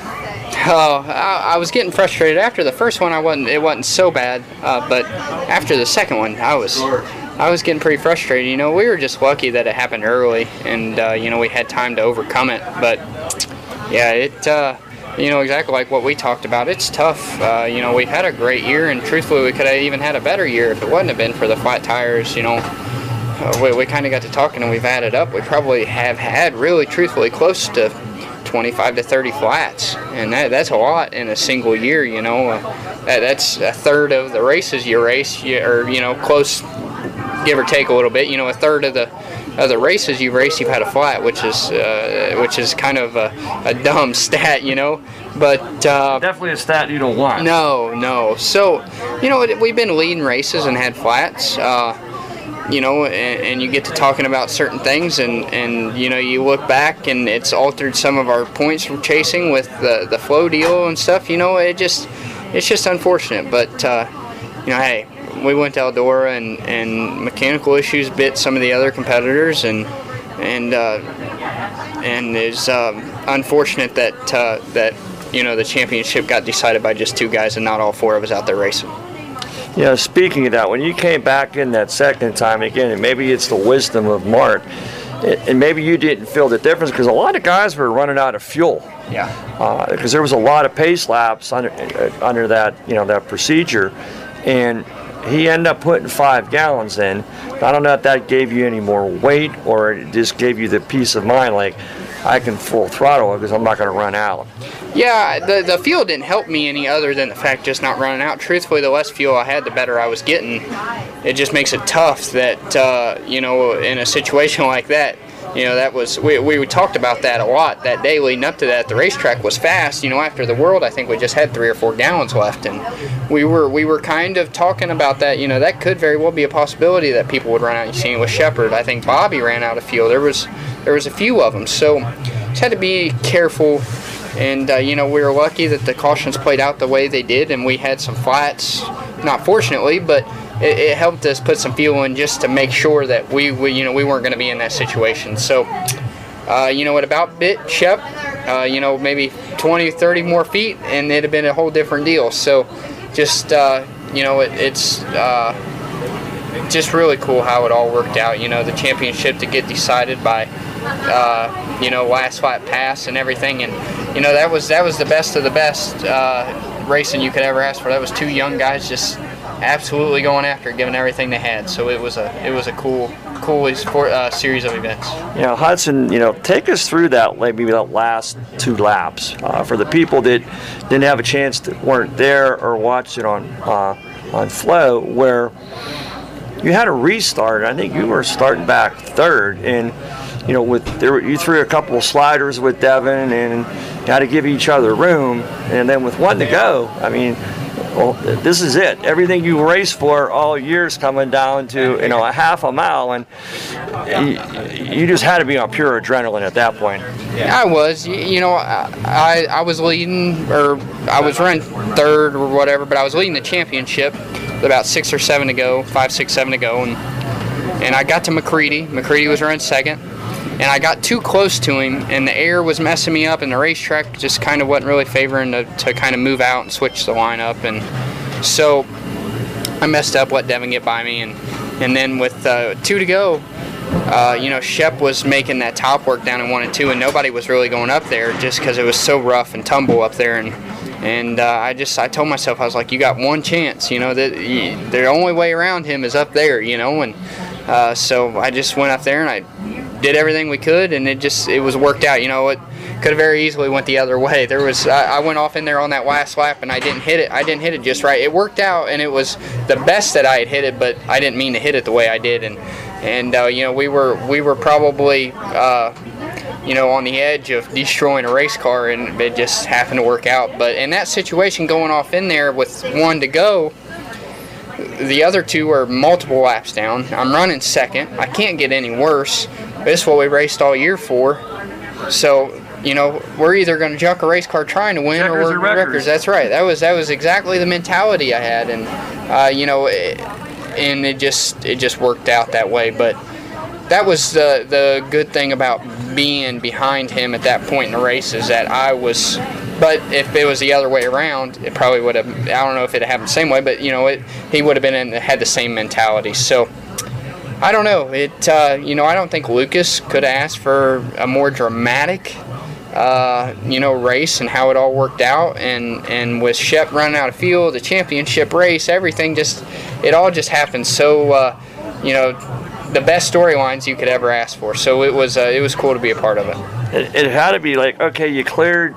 Oh, I, I was getting frustrated. After the first one, I wasn't. It wasn't so bad, uh, but after the second one, I was, I was getting pretty frustrated. You know, we were just lucky that it happened early, and uh, you know, we had time to overcome it. But yeah, it, uh, you know, exactly like what we talked about. It's tough. Uh, you know, we had a great year, and truthfully, we could have even had a better year if it wouldn't have been for the flat tires. You know. Uh, we we kind of got to talking and we've added up. We probably have had really truthfully close to twenty-five to thirty flats, and that, that's a lot in a single year, you know. Uh, that, that's a third of the races you race, you, or, you know, close, give or take a little bit, you know, a third of the of the races you race, you've had a flat, which is uh, which is kind of a, a dumb stat, you know. But uh, definitely a stat you don't want. No, no. So, you know, we've been leading races and had flats. Uh, You know, and, and you get to talking about certain things, and, and you know, you look back, and it's altered some of our points from chasing with the the flow deal and stuff. You know, it just it's just unfortunate. But uh, you know, hey, we went to Eldora, and, and mechanical issues bit some of the other competitors, and and uh, and it's um, unfortunate that uh, that you know the championship got decided by just two guys and not all four of us out there racing. You know, speaking of that, when you came back in that second time, again, and maybe it's the wisdom of Mark, and maybe you didn't feel the difference because a lot of guys were running out of fuel. Yeah. Because uh, there was a lot of pace laps under under that, you know, that procedure, and he ended up putting five gallons in. I don't know if that gave you any more weight or it just gave you the peace of mind, like, I can full throttle because I'm not going to run out. Yeah, the the fuel didn't help me any other than the fact just not running out. Truthfully, the less fuel I had, the better I was getting. It just makes it tough that, uh, you know, in a situation like that, you know, that was, we, we talked about that a lot that day leading up to that. The racetrack was fast. You know, after the World, I think we just had three or four gallons left. And we were we were kind of talking about that. You know, that could very well be a possibility that people would run out. You seen it with Shepard. I think Bobby ran out of fuel. There was, there was a few of them. So just had to be careful. And, uh, you know, we were lucky that the cautions played out the way they did. And we had some flats, not fortunately, but It, it helped us put some fuel in just to make sure that we, we you know, we weren't going to be in that situation. So, uh, you know, it about bit Shep, uh, you know, maybe twenty, thirty more feet, and it'd have been a whole different deal. So, just, uh, you know, it, it's uh, just really cool how it all worked out. You know, the championship to get decided by, uh, you know, last flat pass and everything. And, you know, that was, that was the best of the best uh, racing you could ever ask for. That was two young guys just absolutely going after it, giving everything they had. So it was a it was a cool cool sport, uh, series of events. You know, Hudson, you know, take us through that, maybe that last two laps uh, for the people that didn't have a chance, that weren't there or watched it on uh, on Flow, where you had a restart. I think you were starting back third, and you know, with there were, you threw a couple of sliders with Devin and had to give each other room, and then with one to go, I mean. Well, this is it. Everything you race for all year is coming down to, you know, a half a mile, and you, you just had to be on pure adrenaline at that point. Yeah, I was. You know, I I was leading, or I was running third or whatever, but I was leading the championship with about six or seven to go, five, six, seven to go, and and I got to McCready. McCready was running second. And I got too close to him, and the air was messing me up, and the racetrack just kind of wasn't really favoring to, to kind of move out and switch the line up. And so I messed up, let Devin get by me. And, and then with uh, two to go, uh, you know, Shep was making that top work down in one and two, and nobody was really going up there just because it was so rough and tumble up there. And and uh, I just I told myself, I was like, you got one chance. You know, that you, the only way around him is up there, you know. And uh, so I just went up there, and I did everything we could, and it just it was worked out. You know, it could have very easily went the other way. There was I, I went off in there on that last lap, and I didn't hit it. I didn't hit it just right. It worked out, and it was the best that I had hit it, but I didn't mean to hit it the way I did. And and uh, you know, we were we were probably uh, you know, on the edge of destroying a race car, and it just happened to work out. But in that situation, going off in there with one to go, the other two are multiple laps down. I'm running second. I can't get any worse. This is what we raced all year for. So, you know, we're either going to junk a race car trying to win, Checkers or we're wreckers. wreckers. That's right. That was that was exactly the mentality I had, and uh, you know, it, and it just it just worked out that way. But that was the the good thing about being behind him at that point in the race, is that I was. But if it was the other way around, it probably would have. I don't know if it happened the same way, but you know, it he would have been in, had the same mentality. So I don't know. It uh, you know, I don't think Lucas could have asked for a more dramatic uh, you know race and how it all worked out. And and with Shep running out of fuel, the championship race, everything just it all just happened. So uh, you know. The best storylines you could ever ask for. So it was uh, it was cool to be a part of it. it. It had to be like, okay, you cleared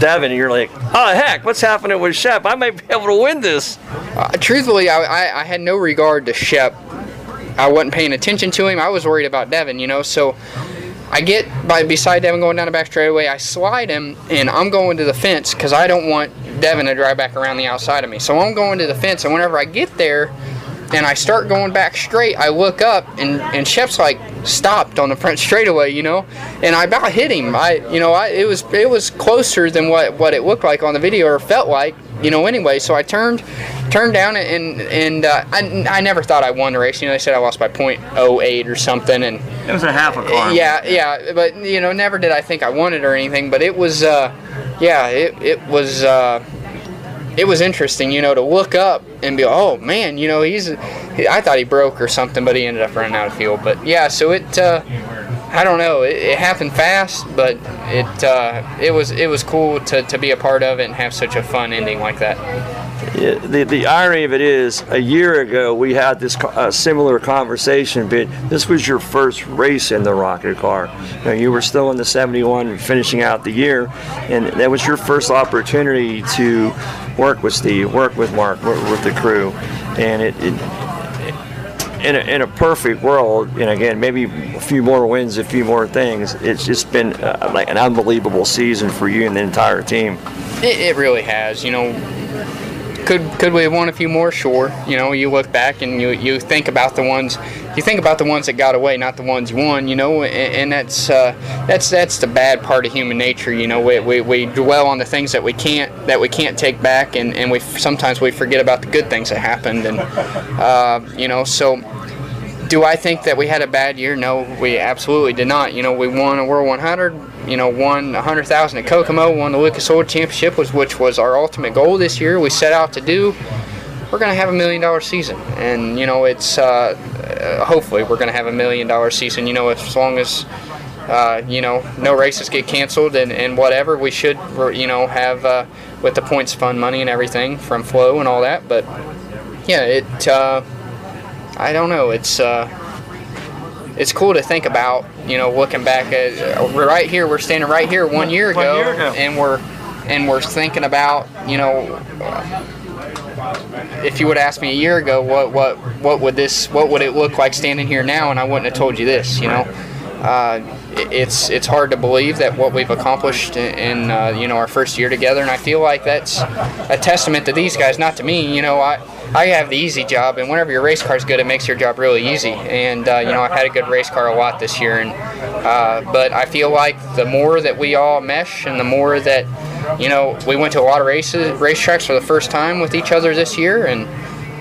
Devin, and you're like, oh heck, what's happening with Shep? I might be able to win this. Uh, truthfully, I, I I had no regard to Shep. I wasn't paying attention to him. I was worried about Devin, you know. So I get by beside Devin going down the back straightaway. I slide him, and I'm going to the fence because I don't want Devin to drive back around the outside of me. So I'm going to the fence, and whenever I get there, and I start going back straight, I look up, and, and Shep's like stopped on the front straightaway, you know, and I about hit him. I, you know, I it was it was closer than what, what it looked like on the video or felt like, you know. Anyway, so I turned turned down and and uh, I I never thought I won the race. You know, they said I lost by point oh eight or something, and it was a half a car. Yeah, yeah, but you know, never did I think I won it or anything. But it was, uh, yeah, it it was. Uh, It was interesting, you know, to look up and be, oh man, you know, he's. I thought he broke or something, but he ended up running out of fuel. But yeah, so it. Uh, I don't know. It, it happened fast, but it. Uh, it was. It was cool to, to be a part of it and have such a fun ending like that. Yeah, the the irony of it is, a year ago we had this uh, similar conversation, but this was your first race in the Rocket car. You know, you were still in the seventy-one, finishing out the year, and that was your first opportunity to work with Steve, work with Mark, work with the crew, and it, it in, a, in a perfect world, and again, maybe a few more wins, a few more things, it's just been uh, like an unbelievable season for you and the entire team. It, it really has, you know. Could could we have won a few more? Sure. You know, you look back and you you think about the ones, you think about the ones that got away, not the ones you won. You know, and, and that's uh, that's that's the bad part of human nature. You know, we, we we dwell on the things that we can't that we can't take back, and and we sometimes we forget about the good things that happened. And uh, you know, so do I think that we had a bad year? No, we absolutely did not. You know, we won a World one hundred. You know, won one hundred thousand at Kokomo, won the Lucas Oil Championship, which was our ultimate goal this year. We set out to do. We're going to have a million dollar season, and you know, it's uh, hopefully we're going to have a million dollar season. You know, as long as uh, you know, no races get canceled and, and whatever, we should you know have uh, with the points fund money and everything from Flow and all that. But yeah, it. Uh, I don't know. It's. Uh, It's cool to think about, you know, looking back at uh, we're right here, we're standing right here one year ago, one year ago. and we're and we're thinking about, you know, uh, if you would ask me a year ago what what what would this what would it look like standing here now, and I wouldn't have told you this, you know. Uh, it, it's it's hard to believe that what we've accomplished in, in uh, you know, our first year together, and I feel like that's a testament to these guys, not to me, you know. I. I have the easy job, and whenever your race car's good, it makes your job really easy. And uh, you know, I've had a good race car a lot this year, and uh, but I feel like the more that we all mesh, and the more that you know, we went to a lot of races, racetracks for the first time with each other this year, and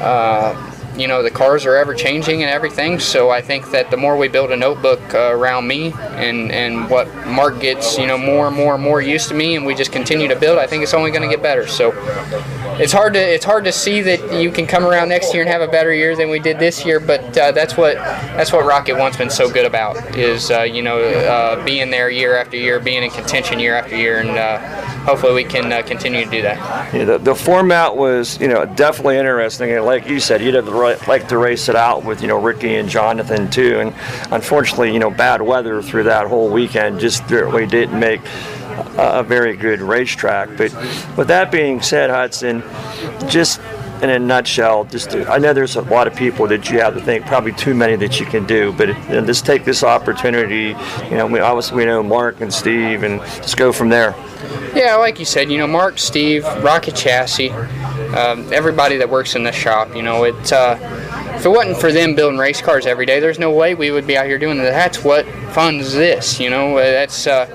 uh, you know, the cars are ever changing and everything. So I think that the more we build a notebook uh, around me, and and what Mark gets, you know, more and more and more used to me, and we just continue to build, I think it's only going to get better. So. It's hard to it's hard to see that you can come around next year and have a better year than we did this year, but uh, that's what that's what Rocket One's been so good about, is uh, you know uh, being there year after year, being in contention year after year, and uh, hopefully we can uh, continue to do that. Yeah, the, the format was you know definitely interesting, and like you said, you'd have liked to race it out with you know Ricky and Jonathan too, and unfortunately you know bad weather through that whole weekend just we didn't make. A very good racetrack. But with that being said, Hudson, just in a nutshell, just to, I know there's a lot of people that you have to think, probably too many that you can do, but just take this opportunity. You know, we obviously we know Mark and Steve, and just go from there. Yeah, like you said, you know, Mark, Steve, Rocket Chassis, um, everybody that works in the shop, you know, it, uh, if it wasn't for them building race cars every day, there's no way we would be out here doing that. That's what funds this, you know, that's, uh,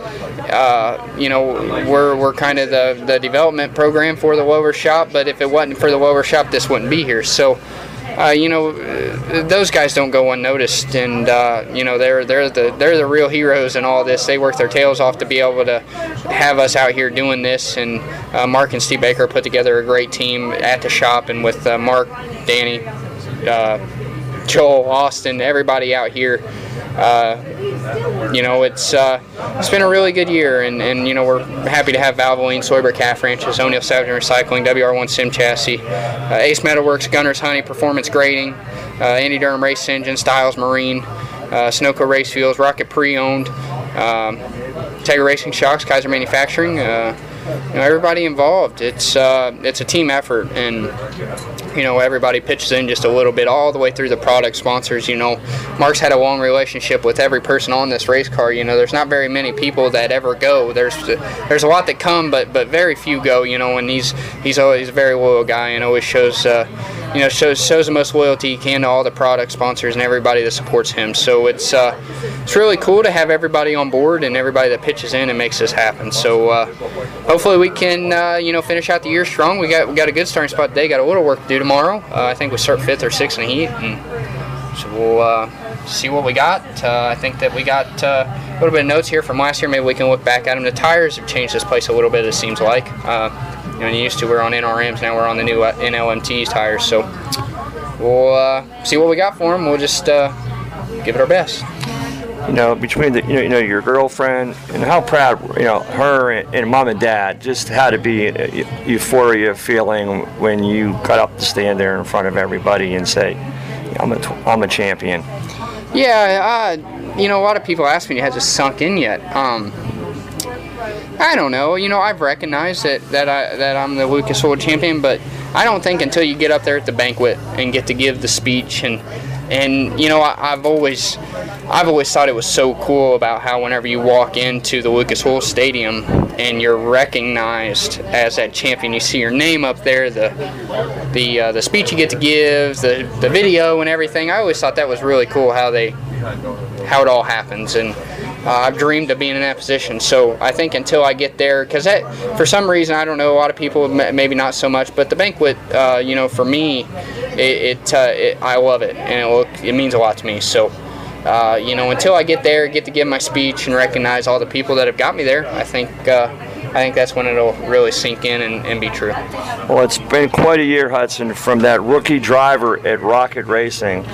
uh, you know, we're, we're kind of the, the development program for the Wilbur shop, but if it wasn't for the Wilbur shop, this wouldn't be here. So, Uh, you know, those guys don't go unnoticed, and uh, you know they're they're the they're the real heroes in all this. They work their tails off to be able to have us out here doing this. And uh, Mark and Steve Baker put together a great team at the shop, and with uh, Mark, Danny, uh, Joel, Austin, everybody out here. Uh, you know, it's uh, it's been a really good year, and, and you know we're happy to have Valvoline, Soyber Calf Ranches, O'Neal Salvage and Recycling, W R one Sim Chassis, uh, Ace Metalworks, Gunner's Honey Performance Grading, uh, Andy Durham Race Engine, Styles Marine, uh, Sunoco Race Fuels, Rocket Pre-Owned, um, Tiger Racing Shocks, Kaiser Manufacturing. Uh, you know, everybody involved. It's uh, it's a team effort, and you know, everybody pitches in just a little bit all the way through the product sponsors. You know, Mark's had a long relationship with every person on this race car. You know, there's not very many people that ever go. There's there's a lot that come, but but very few go. You know, and he's he's always a very loyal guy, and always shows uh, you know shows shows the most loyalty he can to all the product sponsors and everybody that supports him. So it's uh, it's really cool to have everybody on board and everybody that pitches in and makes this happen. So uh, hopefully we can uh, you know finish out the year strong. We got we got a good starting spot today. Got a little work to do tomorrow. Uh, I think we start fifth or sixth in the heat, and so we'll uh, see what we got. Uh, I think that we got uh, a little bit of notes here from last year. Maybe we can look back at them. The tires have changed this place a little bit, it seems like. Uh, you know, used to we're on N R Ms, now we're on the new uh, N L M T tires. So we'll uh, see what we got for them. We'll just uh, give it our best. You know, between the, you know, you know, your girlfriend and how proud, you know, her and, and mom and dad just had to be a, a euphoria feeling when you got up to stand there in front of everybody and say, I'm a, I'm a champion. Yeah, uh, you know, a lot of people ask me, has it sunk in yet? Um, I don't know. You know, I've recognized that, that, I, that I'm the Lucas Oil champion, but I don't think until you get up there at the banquet and get to give the speech and... And you know, I, I've always, I've always thought it was so cool about how whenever you walk into the Lucas Oil Stadium and you're recognized as that champion, you see your name up there, the, the, uh, the speech you get to give, the, the video and everything. I always thought that was really cool how they, how it all happens, and uh, I've dreamed of being in that position. So I think until I get there, because that, for some reason, I don't know, a lot of people, maybe not so much, but the banquet, uh, you know, for me. It, it, uh, it, I love it, and it, look, it means a lot to me. So, uh, you know, until I get there, get to give my speech and recognize all the people that have got me there, I think, uh, I think that's when it'll really sink in and, and be true. Well, it's been quite a year, Hudson, from that rookie driver at Rocket Racing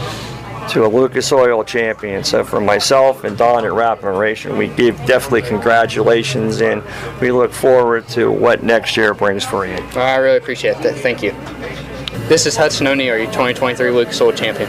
to a Lucas Oil champion. So for myself and Don at Rappin' on Racin', we give definitely congratulations, and we look forward to what next year brings for you. I really appreciate that. Thank you. This is Hudson O'Neal, your twenty twenty-three Lucas Oil champion.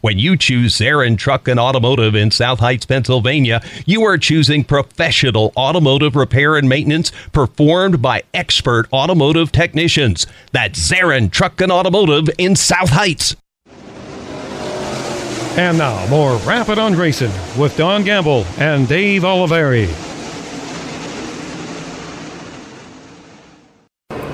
When you choose Zarin Truck and Automotive in South Heights, Pennsylvania, you are choosing professional automotive repair and maintenance performed by expert automotive technicians. That's Zarin Truck and Automotive in South Heights. And now, more Rappin' on Racin' with Don Gamble and Dave Oliveri.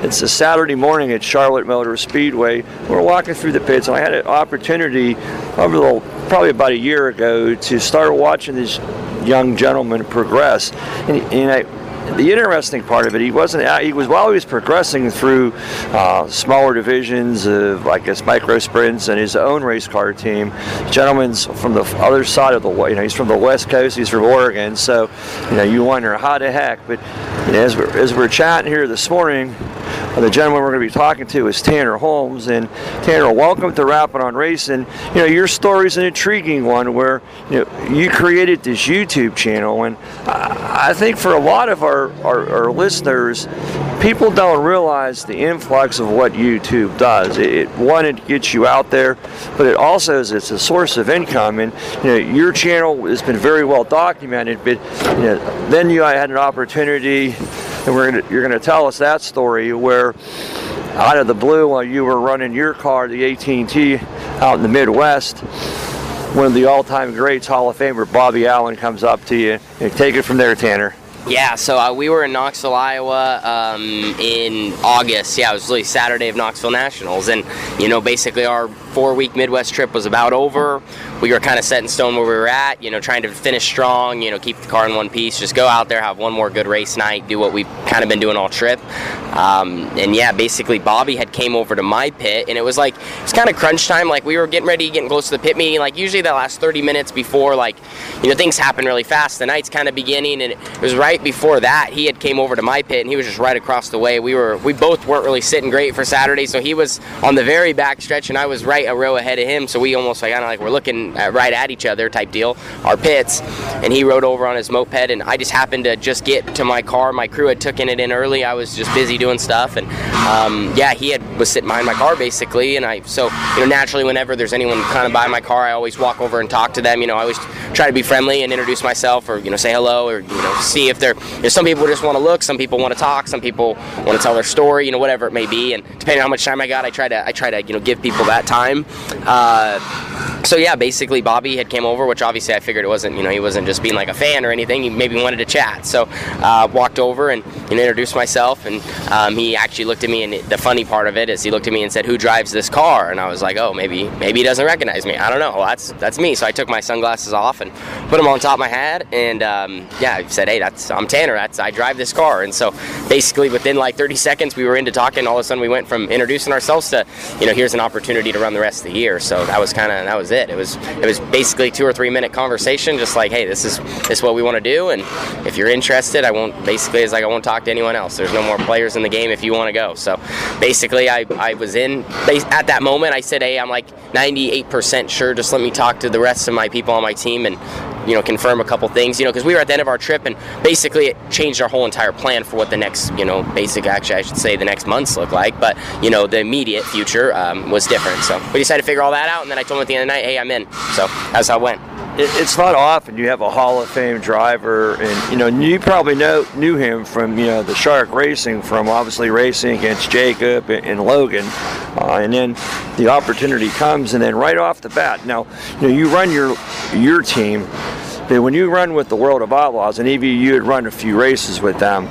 It's a Saturday morning at Charlotte Motor Speedway. We're walking through the pits, and I had an opportunity over the, probably about a year ago to start watching this young gentleman progress. And, and I, the interesting part of it, he wasn't out, he was, while he was progressing through uh, smaller divisions of, I guess, micro sprints and his own race car team, the gentleman's from the other side of the way, you know, he's from the West Coast, he's from Oregon, so, you know, you wonder how the heck, but you know, as, we're, as we're chatting here this morning, the gentleman we're going to be talking to is Tanner Holmes. And Tanner, welcome to Rappin' on Racin'. You know, your story's an intriguing one where, you know, you created this YouTube channel, and I think for a lot of our, our, our listeners, people don't realize the influx of what YouTube does. It, it one, it gets you out there, but it also is, it's a source of income. And you know, your channel has been very well documented, but you know, then you I had an opportunity, and we're gonna, you're going to tell us that story where, out of the blue, while you were running your car, the A T and T, out in the Midwest, one of the all-time greats, Hall of Famer Bobby Allen, comes up to you. And take it from there, Tanner. Yeah, so uh, we were in Knoxville, Iowa um, in August. Yeah, it was really Saturday of Knoxville Nationals. And, you know, basically our four-week Midwest trip was about over. We were kind of set in stone where we were at, you know, trying to finish strong, you know, keep the car in one piece, just go out there, have one more good race night, do what we've kind of been doing all trip. Um, and, yeah, basically Bobby had came over to my pit, and it was like, it's kind of crunch time. Like, we were getting ready, getting close to the pit meeting. Like, usually that last thirty minutes before, like, you know, things happen really fast. The night's kind of beginning, and it was right before that, he had came over to my pit, and he was just right across the way. We were, we both weren't really sitting great for Saturday, so he was on the very back stretch, and I was right a row ahead of him. So we almost like, I don't know, like we're looking at, right at each other type deal, our pits. And he rode over on his moped, and I just happened to just get to my car. My crew had taken it in early. I was just busy doing stuff, and um, yeah, he had was sitting behind my car basically, and I so you know naturally whenever there's anyone kind of by my car, I always walk over and talk to them. You know, I always try to be friendly and introduce myself, or you know say hello, or you know see if There, you know, some people just want to look, some people want to talk, some people want to tell their story, you know, whatever it may be. And depending on how much time I got, I try to, I try to, you know, give people that time. Uh, so yeah, basically Bobby had came over, which obviously I figured it wasn't, you know, he wasn't just being like a fan or anything. He maybe wanted to chat. So uh, walked over and you know, introduced myself, and um, he actually looked at me, and the funny part of it is he looked at me and said, "Who drives this car?" And I was like, "Oh, maybe, maybe he doesn't recognize me. I don't know. Well, that's that's me." So I took my sunglasses off and put them on top of my hat, and um, yeah, I said, "Hey, that's." I'm Tanner, that's, I drive this car." And so basically within like thirty seconds we were into talking. All of a sudden we went from introducing ourselves to, you know, here's an opportunity to run the rest of the year. So that was kind of, that was it. It was it was basically two or three minute conversation, just like, hey, this is this is what we want to do, and if you're interested, I won't, basically it's like I won't talk to anyone else. There's no more players in the game if you want to go. So basically I, I was in, at that moment I said, hey, I'm like ninety-eight percent sure, just let me talk to the rest of my people on my team and, you know, confirm a couple things, you know, because we were at the end of our trip, and basically it changed our whole entire plan for what the next, you know, basic, actually I should say the next months look like, but, you know, the immediate future um, was different. So we decided to figure all that out, and then I told him at the end of the night, hey, I'm in. So that's how it went. It's not often you have a Hall of Fame driver, and you know you probably know knew him from you know the Shark Racing, from obviously racing against Jacob and, and Logan, uh, and then the opportunity comes, and then right off the bat, now you know you run your your team, but when you run with the World of Outlaws, and even you had run a few races with them,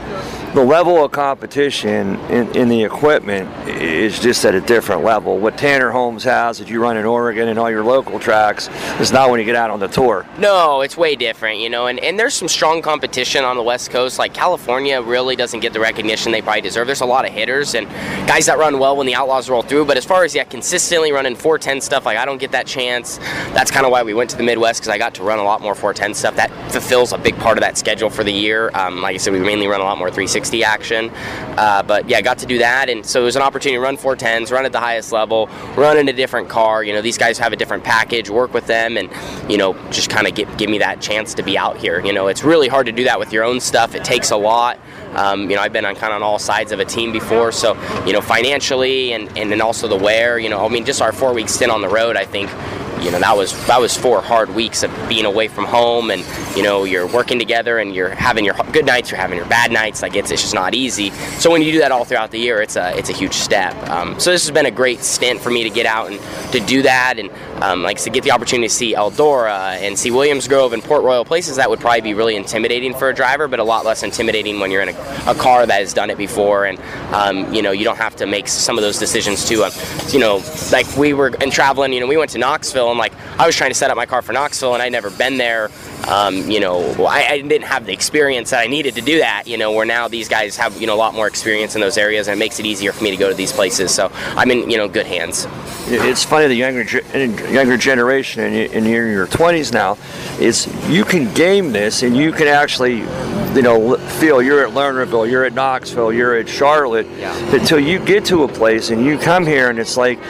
the level of competition in, in the equipment is just at a different level. What Tanner Holmes has that you run in Oregon and all your local tracks is not when you get out on the tour. No, it's way different, you know, and, and there's some strong competition on the West Coast. Like California really doesn't get the recognition they probably deserve. There's a lot of hitters and guys that run well when the Outlaws roll through, but as far as yeah, consistently running four ten stuff, like I don't get that chance. That's kind of why we went to the Midwest, because I got to run a lot more four ten stuff. That fulfills a big part of that schedule for the year. Um, like I said, we mainly run a lot more three sixty action, uh, but yeah, got to do that, and so it was an opportunity to run four tens, run at the highest level, run in a different car. You know, these guys have a different package, work with them, and you know, just kind of give, give me that chance to be out here. You know, it's really hard to do that with your own stuff. It takes a lot. Um, you know, I've been on kind of on all sides of a team before, so you know, financially and and then also the wear. You know, I mean, just our four week stint on the road, I think. You know, that was that was four hard weeks of being away from home, and you know, you're working together, and you're having your good nights, you're having your bad nights. Like it's, it's just not easy. So when you do that all throughout the year, it's a it's a huge step. Um, so this has been a great stint for me to get out and to do that, and um, like to get the opportunity to see Eldora and see Williams Grove and Port Royal, places that would probably be really intimidating for a driver, but a lot less intimidating when you're in a, a car that has done it before, and um, you know, you don't have to make some of those decisions too. Um, you know, like we were in traveling, you know, we went to Knoxville, and like I was trying to set up my car for Knoxville, and I'd never been there. Um, you know, I, I didn't have the experience that I needed to do that, you know, where now these guys have, you know, a lot more experience in those areas, and it makes it easier for me to go to these places. So I'm in, you know, good hands. It's funny, the younger younger generation, and in, in your twenties now, is you can game this, and you can actually, you know, feel you're at Lernerville, you're at Knoxville, you're at Charlotte, yeah. Until you get to a place and you come here, and it's like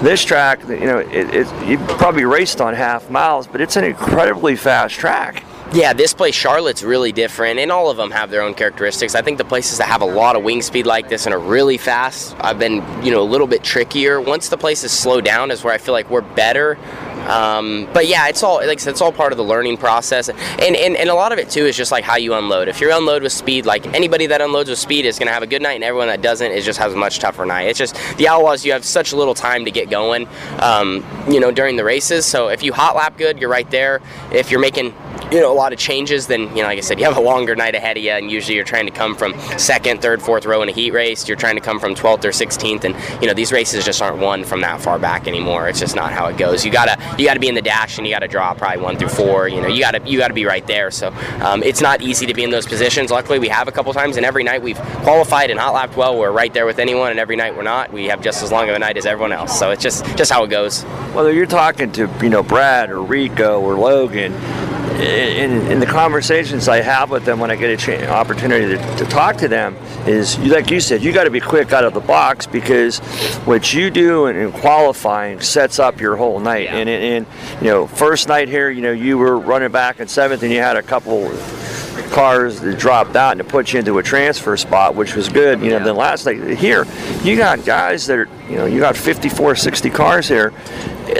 this track, you know, it, it, you probably raced on half miles, but it's an incredibly fast track. Yeah, this place, Charlotte's really different, and all of them have their own characteristics. I think the places that have a lot of wing speed like this and are really fast, I've been, you know, a little bit trickier. Once the places slow down is where I feel like we're better. Um, but yeah, it's all, like I said, it's all part of the learning process, and, and and a lot of it too is just like how you unload. If you unload with speed, like anybody that unloads with speed is going to have a good night, and everyone that doesn't is just has a much tougher night. It's just the Outlaws, you have such little time to get going, um, you know, during the races. So if you hot lap good, you're right there. If you're making, you know, a lot of changes, then, you know, like I said, you have a longer night ahead of you, and usually you're trying to come from second, third, fourth row in a heat race. You're trying to come from twelfth or sixteenth, and, you know, these races just aren't won from that far back anymore. It's just not how it goes. You gotta you gotta be in the dash, and you gotta draw probably one through four. You know, you gotta you gotta be right there. So um, it's not easy to be in those positions. Luckily, we have a couple times, and every night we've qualified and hot lapped well. We're right there with anyone, and every night we're not. We have just as long of a night as everyone else. So it's just just how it goes. Whether you're talking to, you know, Brad or Rico or Logan. In, in the conversations I have with them when I get a ch- opportunity to, to talk to them is, like you said, you got to be quick out of the box, because what you do in, in qualifying sets up your whole night. Yeah. And, and, you know, first night here, you know, you were running back in seventh, and you had a couple cars that dropped out and to put you into a transfer spot, which was good. You know, yeah. Then last night here, you got guys that are, you know, you got fifty-four, sixty cars here.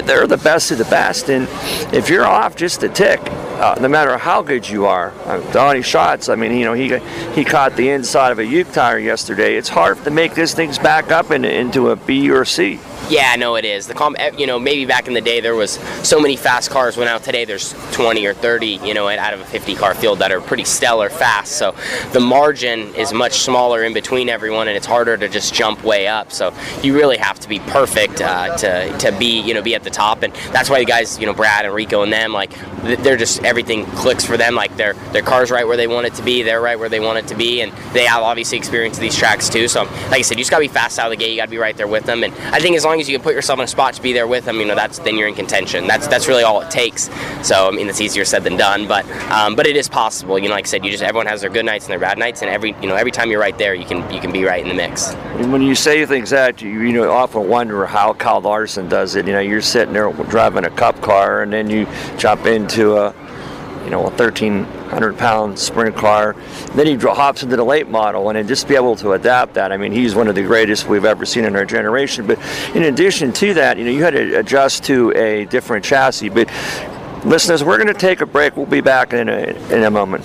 They're the best of the best, and if you're off just a tick, uh, no matter how good you are, uh, Donnie Schatz, I mean, you know, he he caught the inside of a Uke tire yesterday. It's hard to make these things back up in, into a B or C. Yeah, no, it is. The com- you know, maybe back in the day there was so many fast cars. When out today, there's twenty or thirty, you know, out of a fifty-car field that are pretty stellar fast. So the margin is much smaller in between everyone, and it's harder to just jump way up. So you really have to be perfect uh, to to be, you know, be at the top. And that's why the guys, you know, Brad and Rico and them, like, they're just, everything clicks for them. Like their their car's right where they want it to be. They're right where they want it to be, and they have obviously experience these tracks too. So like I said, you just gotta be fast out of the gate. You gotta be right there with them. And I think as long as you can put yourself in a spot to be there with them, you know, that's, then you're in contention. That's that's really all it takes. So I mean, it's easier said than done, but um, but it is possible. You know, like I said, you just, everyone has their good nights and their bad nights, and every, you know, every time you're right there, you can you can be right in the mix. And when you say things that, you you know, often wonder how Kyle Larson does it. You know, you're sitting there driving a cup car, and then you jump into a, you know, a thirteen hundred pound sprint car. Then he hops into the late model, and then just be able to adapt that. I mean, he's one of the greatest we've ever seen in our generation. But in addition to that, you know, you had to adjust to a different chassis. But listeners, we're going to take a break. We'll be back in a, in a moment.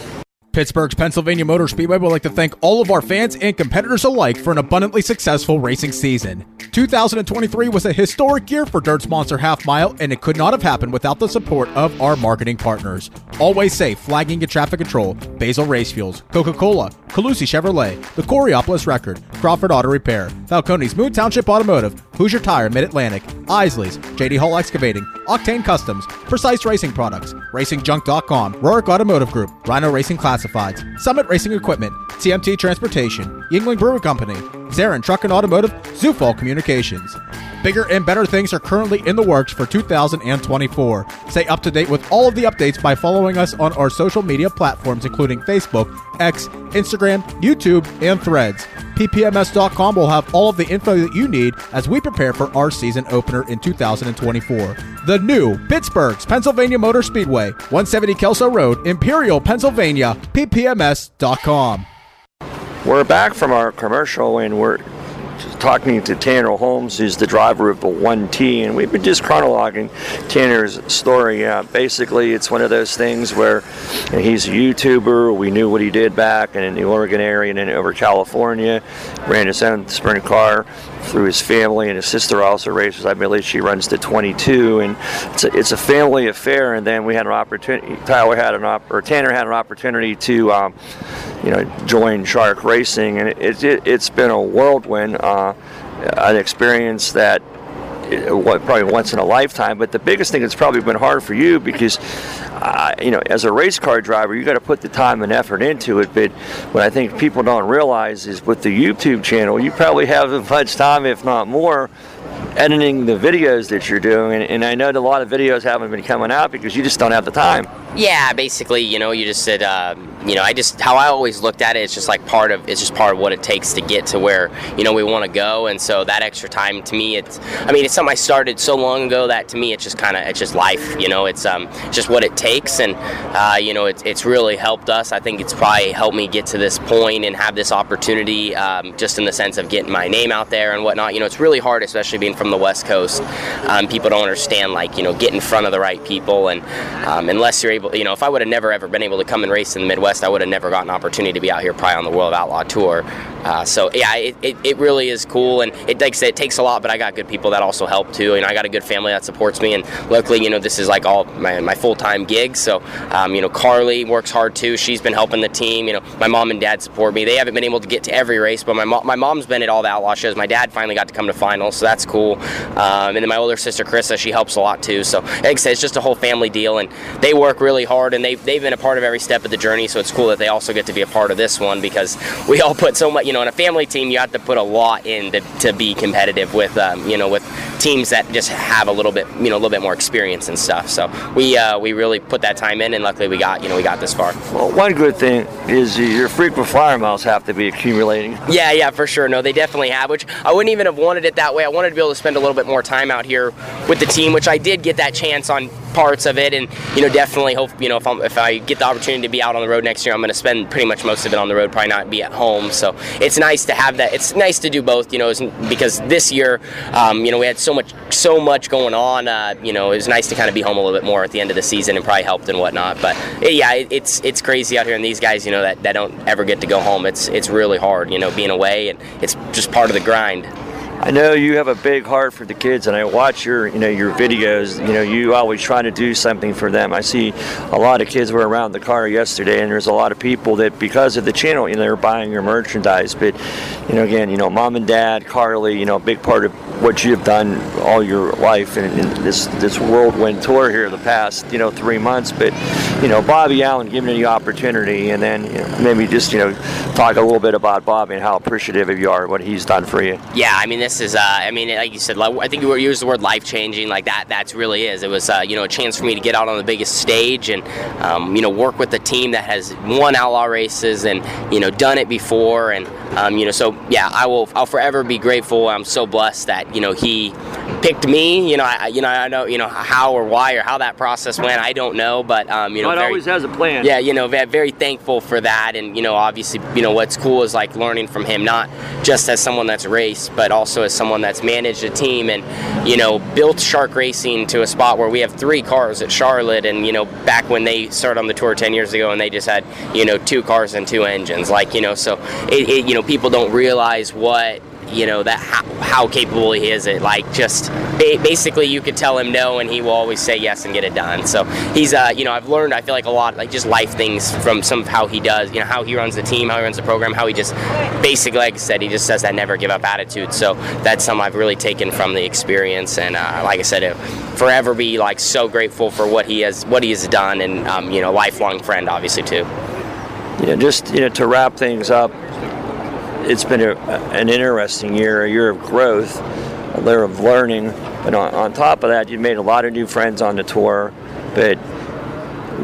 Pittsburgh's Pennsylvania Motor Speedway would like to thank all of our fans and competitors alike for an abundantly successful racing season. two thousand twenty-three was a historic year for Dirt's Monster Half Mile, and it could not have happened without the support of our marketing partners. Always Safe, Flagging and Traffic Control, Basil Race Fuels, Coca-Cola, Calusi Chevrolet, The Coriopolis Record, Crawford Auto Repair, Falcone's Moon Township Automotive, Hoosier Tire Mid-Atlantic, Isley's, J D Hall Excavating, Octane Customs, Precise Racing Products, Racing Junk dot com, Rorick Automotive Group, Rhino Racing Classic, Summit Racing Equipment, T M T Transportation, Yingling Brewing Company, Zarin Truck and Automotive, Zufall Communications. Bigger and better things are currently in the works for two thousand twenty-four. Stay up to date with all of the updates by following us on our social media platforms, including Facebook, X, Instagram, YouTube, and Threads. P P M S dot com will have all of the info that you need as we prepare for our season opener in two thousand twenty-four. The new Pittsburgh's Pennsylvania Motor Speedway, one seventy Kelso Road, Imperial, Pennsylvania, P P M S dot com. We're back from our commercial, and we're talking to Tanner Holmes, who's the driver of the one T, and we've been just chronologizing Tanner's story. Uh, basically, it's one of those things where you know, he's a YouTuber. We knew what he did back in the Oregon area and then over California. Ran his own sprint car through his family, and his sister also races. I believe she runs to twenty-two, and it's a, it's a family affair. And then we had an opportunity. Tyler had an op, or Tanner had an opportunity to, um, you know, join Shark Racing, and it, it it's been a whirlwind, uh, an experience that probably once in a lifetime. But the biggest thing that's probably been hard for you, because uh, you know, as a race car driver, you got to put the time and effort into it. But what I think people don't realize is with the YouTube channel, you probably have as much time, if not more, editing the videos that you're doing. And, and I know that a lot of videos haven't been coming out because you just don't have the time. Yeah, basically, you know, you just said, um, you know, I just, how I always looked at it, it's just like part of, it's just part of what it takes to get to where, you know, we want to go. And so that extra time, to me, it's, I mean, it's something I started so long ago that to me, it's just kind of, it's just life, you know, it's um, just what it takes. And, uh, you know, it's, it's really helped us. I think it's probably helped me get to this point and have this opportunity, um, just in the sense of getting my name out there and whatnot. You know, it's really hard, especially being from the West Coast. Um, people don't understand, like, you know, get in front of the right people. And um, unless you're able, you know, if I would have never ever been able to come and race in the Midwest, I would have never gotten an opportunity to be out here probably on the World of Outlaw Tour. Uh, so, yeah, it, it, it really is cool, and it takes it takes a lot, but I got good people that also help, too. You know, I got a good family that supports me, and luckily, you know, this is like all my, my full-time gig. So, um, you know, Carly works hard, too. She's been helping the team. You know, my mom and dad support me. They haven't been able to get to every race, but my, mo- my mom's been at all the Outlaw shows. My dad finally got to come to finals, so that's cool. Um, and then my older sister, Krista, she helps a lot, too. So, like I said, it's just a whole family deal, and they work really hard, and they've, they've been a part of every step of the journey, so it's cool that they also get to be a part of this one, because we all put so much, you know, in a family team, you have to put a lot in to, to be competitive with, um, you know, with teams that just have a little bit, you know, a little bit more experience and stuff. So we uh, we really put that time in, and luckily we got, you know, we got this far. Well, one good thing is your frequent flyer miles have to be accumulating. Yeah, yeah, for sure. No, they definitely have, which I wouldn't even have wanted it that way. I wanted to be able to spend a little bit more time out here with the team, which I did get that chance on parts of it, and, you know, definitely hope, you know, if, I'm, if I get the opportunity to be out on the road next year, I'm going to spend pretty much most of it on the road, probably not be at home. So it's nice to have that. It's nice to do both, you know, because this year, um, you know, we had so much, so much going on. Uh, you know, it was nice to kind of be home a little bit more at the end of the season, and probably helped and whatnot. But yeah, it, it's it's crazy out here, and these guys, you know, that, that don't ever get to go home. It's it's really hard, you know, being away, and it's just part of the grind. I know you have a big heart for the kids, and I watch your, you know, your videos. You know, you always try to do something for them. I see a lot of kids were around the car yesterday, and there's a lot of people that, because of the channel, you know, they're buying your merchandise. But, you know, again, you know, mom and dad, Carly, you know, a big part of what you've done all your life, and, and this this whirlwind tour here the past, you know, three months. But, you know, Bobby Allen giving you the opportunity, and then, you know, maybe just, you know, talk a little bit about Bobby and how appreciative you are, what he's done for you. Yeah, I mean, This is, uh, I mean, like you said, I think you used the word life-changing. Like that, that's really is. It was, uh, you know, a chance for me to get out on the biggest stage and, um, you know, work with a team that has won outlaw races and, you know, done it before. And, um, you know, so yeah, I will, I'll forever be grateful. I'm so blessed that, you know, he picked me. You know, I, you know, I know, you know, how or why or how that process went, I don't know, but, um, you know, God very, always has a plan. Yeah, you know, very thankful for that. And, you know, obviously, you know, what's cool is like learning from him, not just as someone that's raced, but also as someone that's managed a team and, you know, built Shark Racing to a spot where we have three cars at Charlotte. And, you know, back when they started on the tour ten years ago, and they just had, you know, two cars and two engines, like, you know, so it, it you know, people don't realize what, you know, that how, how capable he is at, like, just ba- basically you could tell him no and he will always say yes and get it done. So he's, uh, you know, I've learned, I feel like a lot, like just life things from some of how he does, you know, how he runs the team, how he runs the program, how he just basically, like I said, he just says that never give up attitude. So that's something I've really taken from the experience. And uh, like I said, it, forever be like so grateful for what he has, what he has done. And, um, you know, lifelong friend, obviously, too. Yeah, just, you know, to wrap things up, it's been a, an interesting year, a year of growth, a year of learning. But on, on top of that, you've made a lot of new friends on the tour. But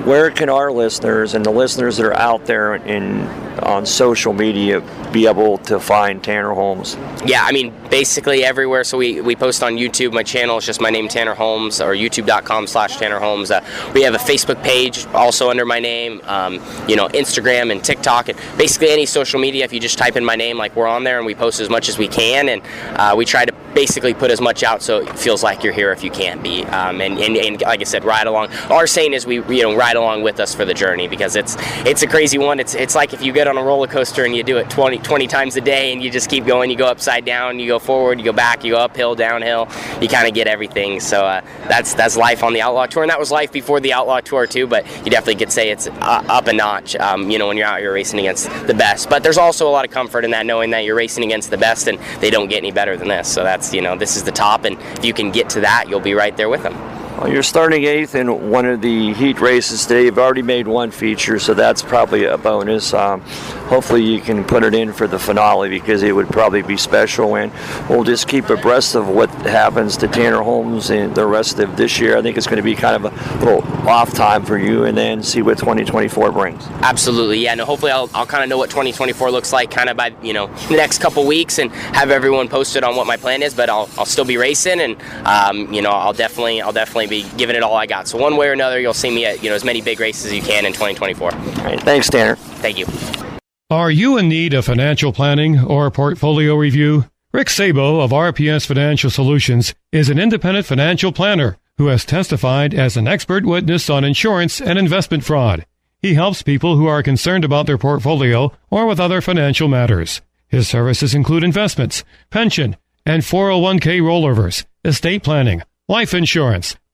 where can our listeners and the listeners that are out there in on social media be able to find Tanner Holmes? Yeah, I mean, basically everywhere. So we, we post on YouTube. My channel is just my name, Tanner Holmes, or youtube.com slash Tanner Holmes. Uh, we have a Facebook page also under my name, um, you know, Instagram and TikTok, and basically any social media. If you just type in my name, like, we're on there, and we post as much as we can, and uh, we try to basically put as much out so it feels like you're here if you can't be. Um, and, and, and like I said, ride along. Our saying is we, you know, ride along with us for the journey, because it's it's a crazy one. It's it's like if you get on a roller coaster and you do it twenty, twenty times a day and you just keep going. You go upside down, you go forward, you go back, you go uphill, downhill. You kind of get everything. So uh, that's that's life on the Outlaw Tour, and that was life before the Outlaw Tour too. But you definitely could say it's uh, up a notch. Um, you know, when you're out, you're racing against the best. But there's also a lot of comfort in that, knowing that you're racing against the best and they don't get any better than this. So that's, you know, this is the top, and if you can get to that, you'll be right there with them. Well, you're starting eighth in one of the heat races today. You've already made one feature, so that's probably a bonus. Um, hopefully you can put it in for the finale, because it would probably be special, and we'll just keep abreast of what happens to Tanner Holmes in the rest of this year. I think it's going to be kind of a little off time for you, and then see what twenty twenty-four brings. Absolutely, yeah. No, hopefully I'll, I'll kind of know what twenty twenty-four looks like kind of by, you know, the next couple weeks, and have everyone posted on what my plan is. But I'll, I'll still be racing, and um, you know, I'll definitely I'll definitely be giving it all I got. So one way or another, you'll see me at, you know, as many big races as you can in twenty twenty-four. All right, thanks, Tanner. Thank you. Are you in need of financial planning or portfolio review? Rick Sabo of R P S Financial Solutions is an independent financial planner who has testified as an expert witness on insurance and investment fraud. He helps people who are concerned about their portfolio or with other financial matters. His services include investments, pension and four oh one k rollovers, estate planning, life insurance,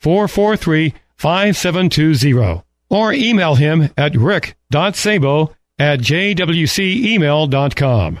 four four three, five seven two zero. Or email him at rick.sabo at jwcemail.com.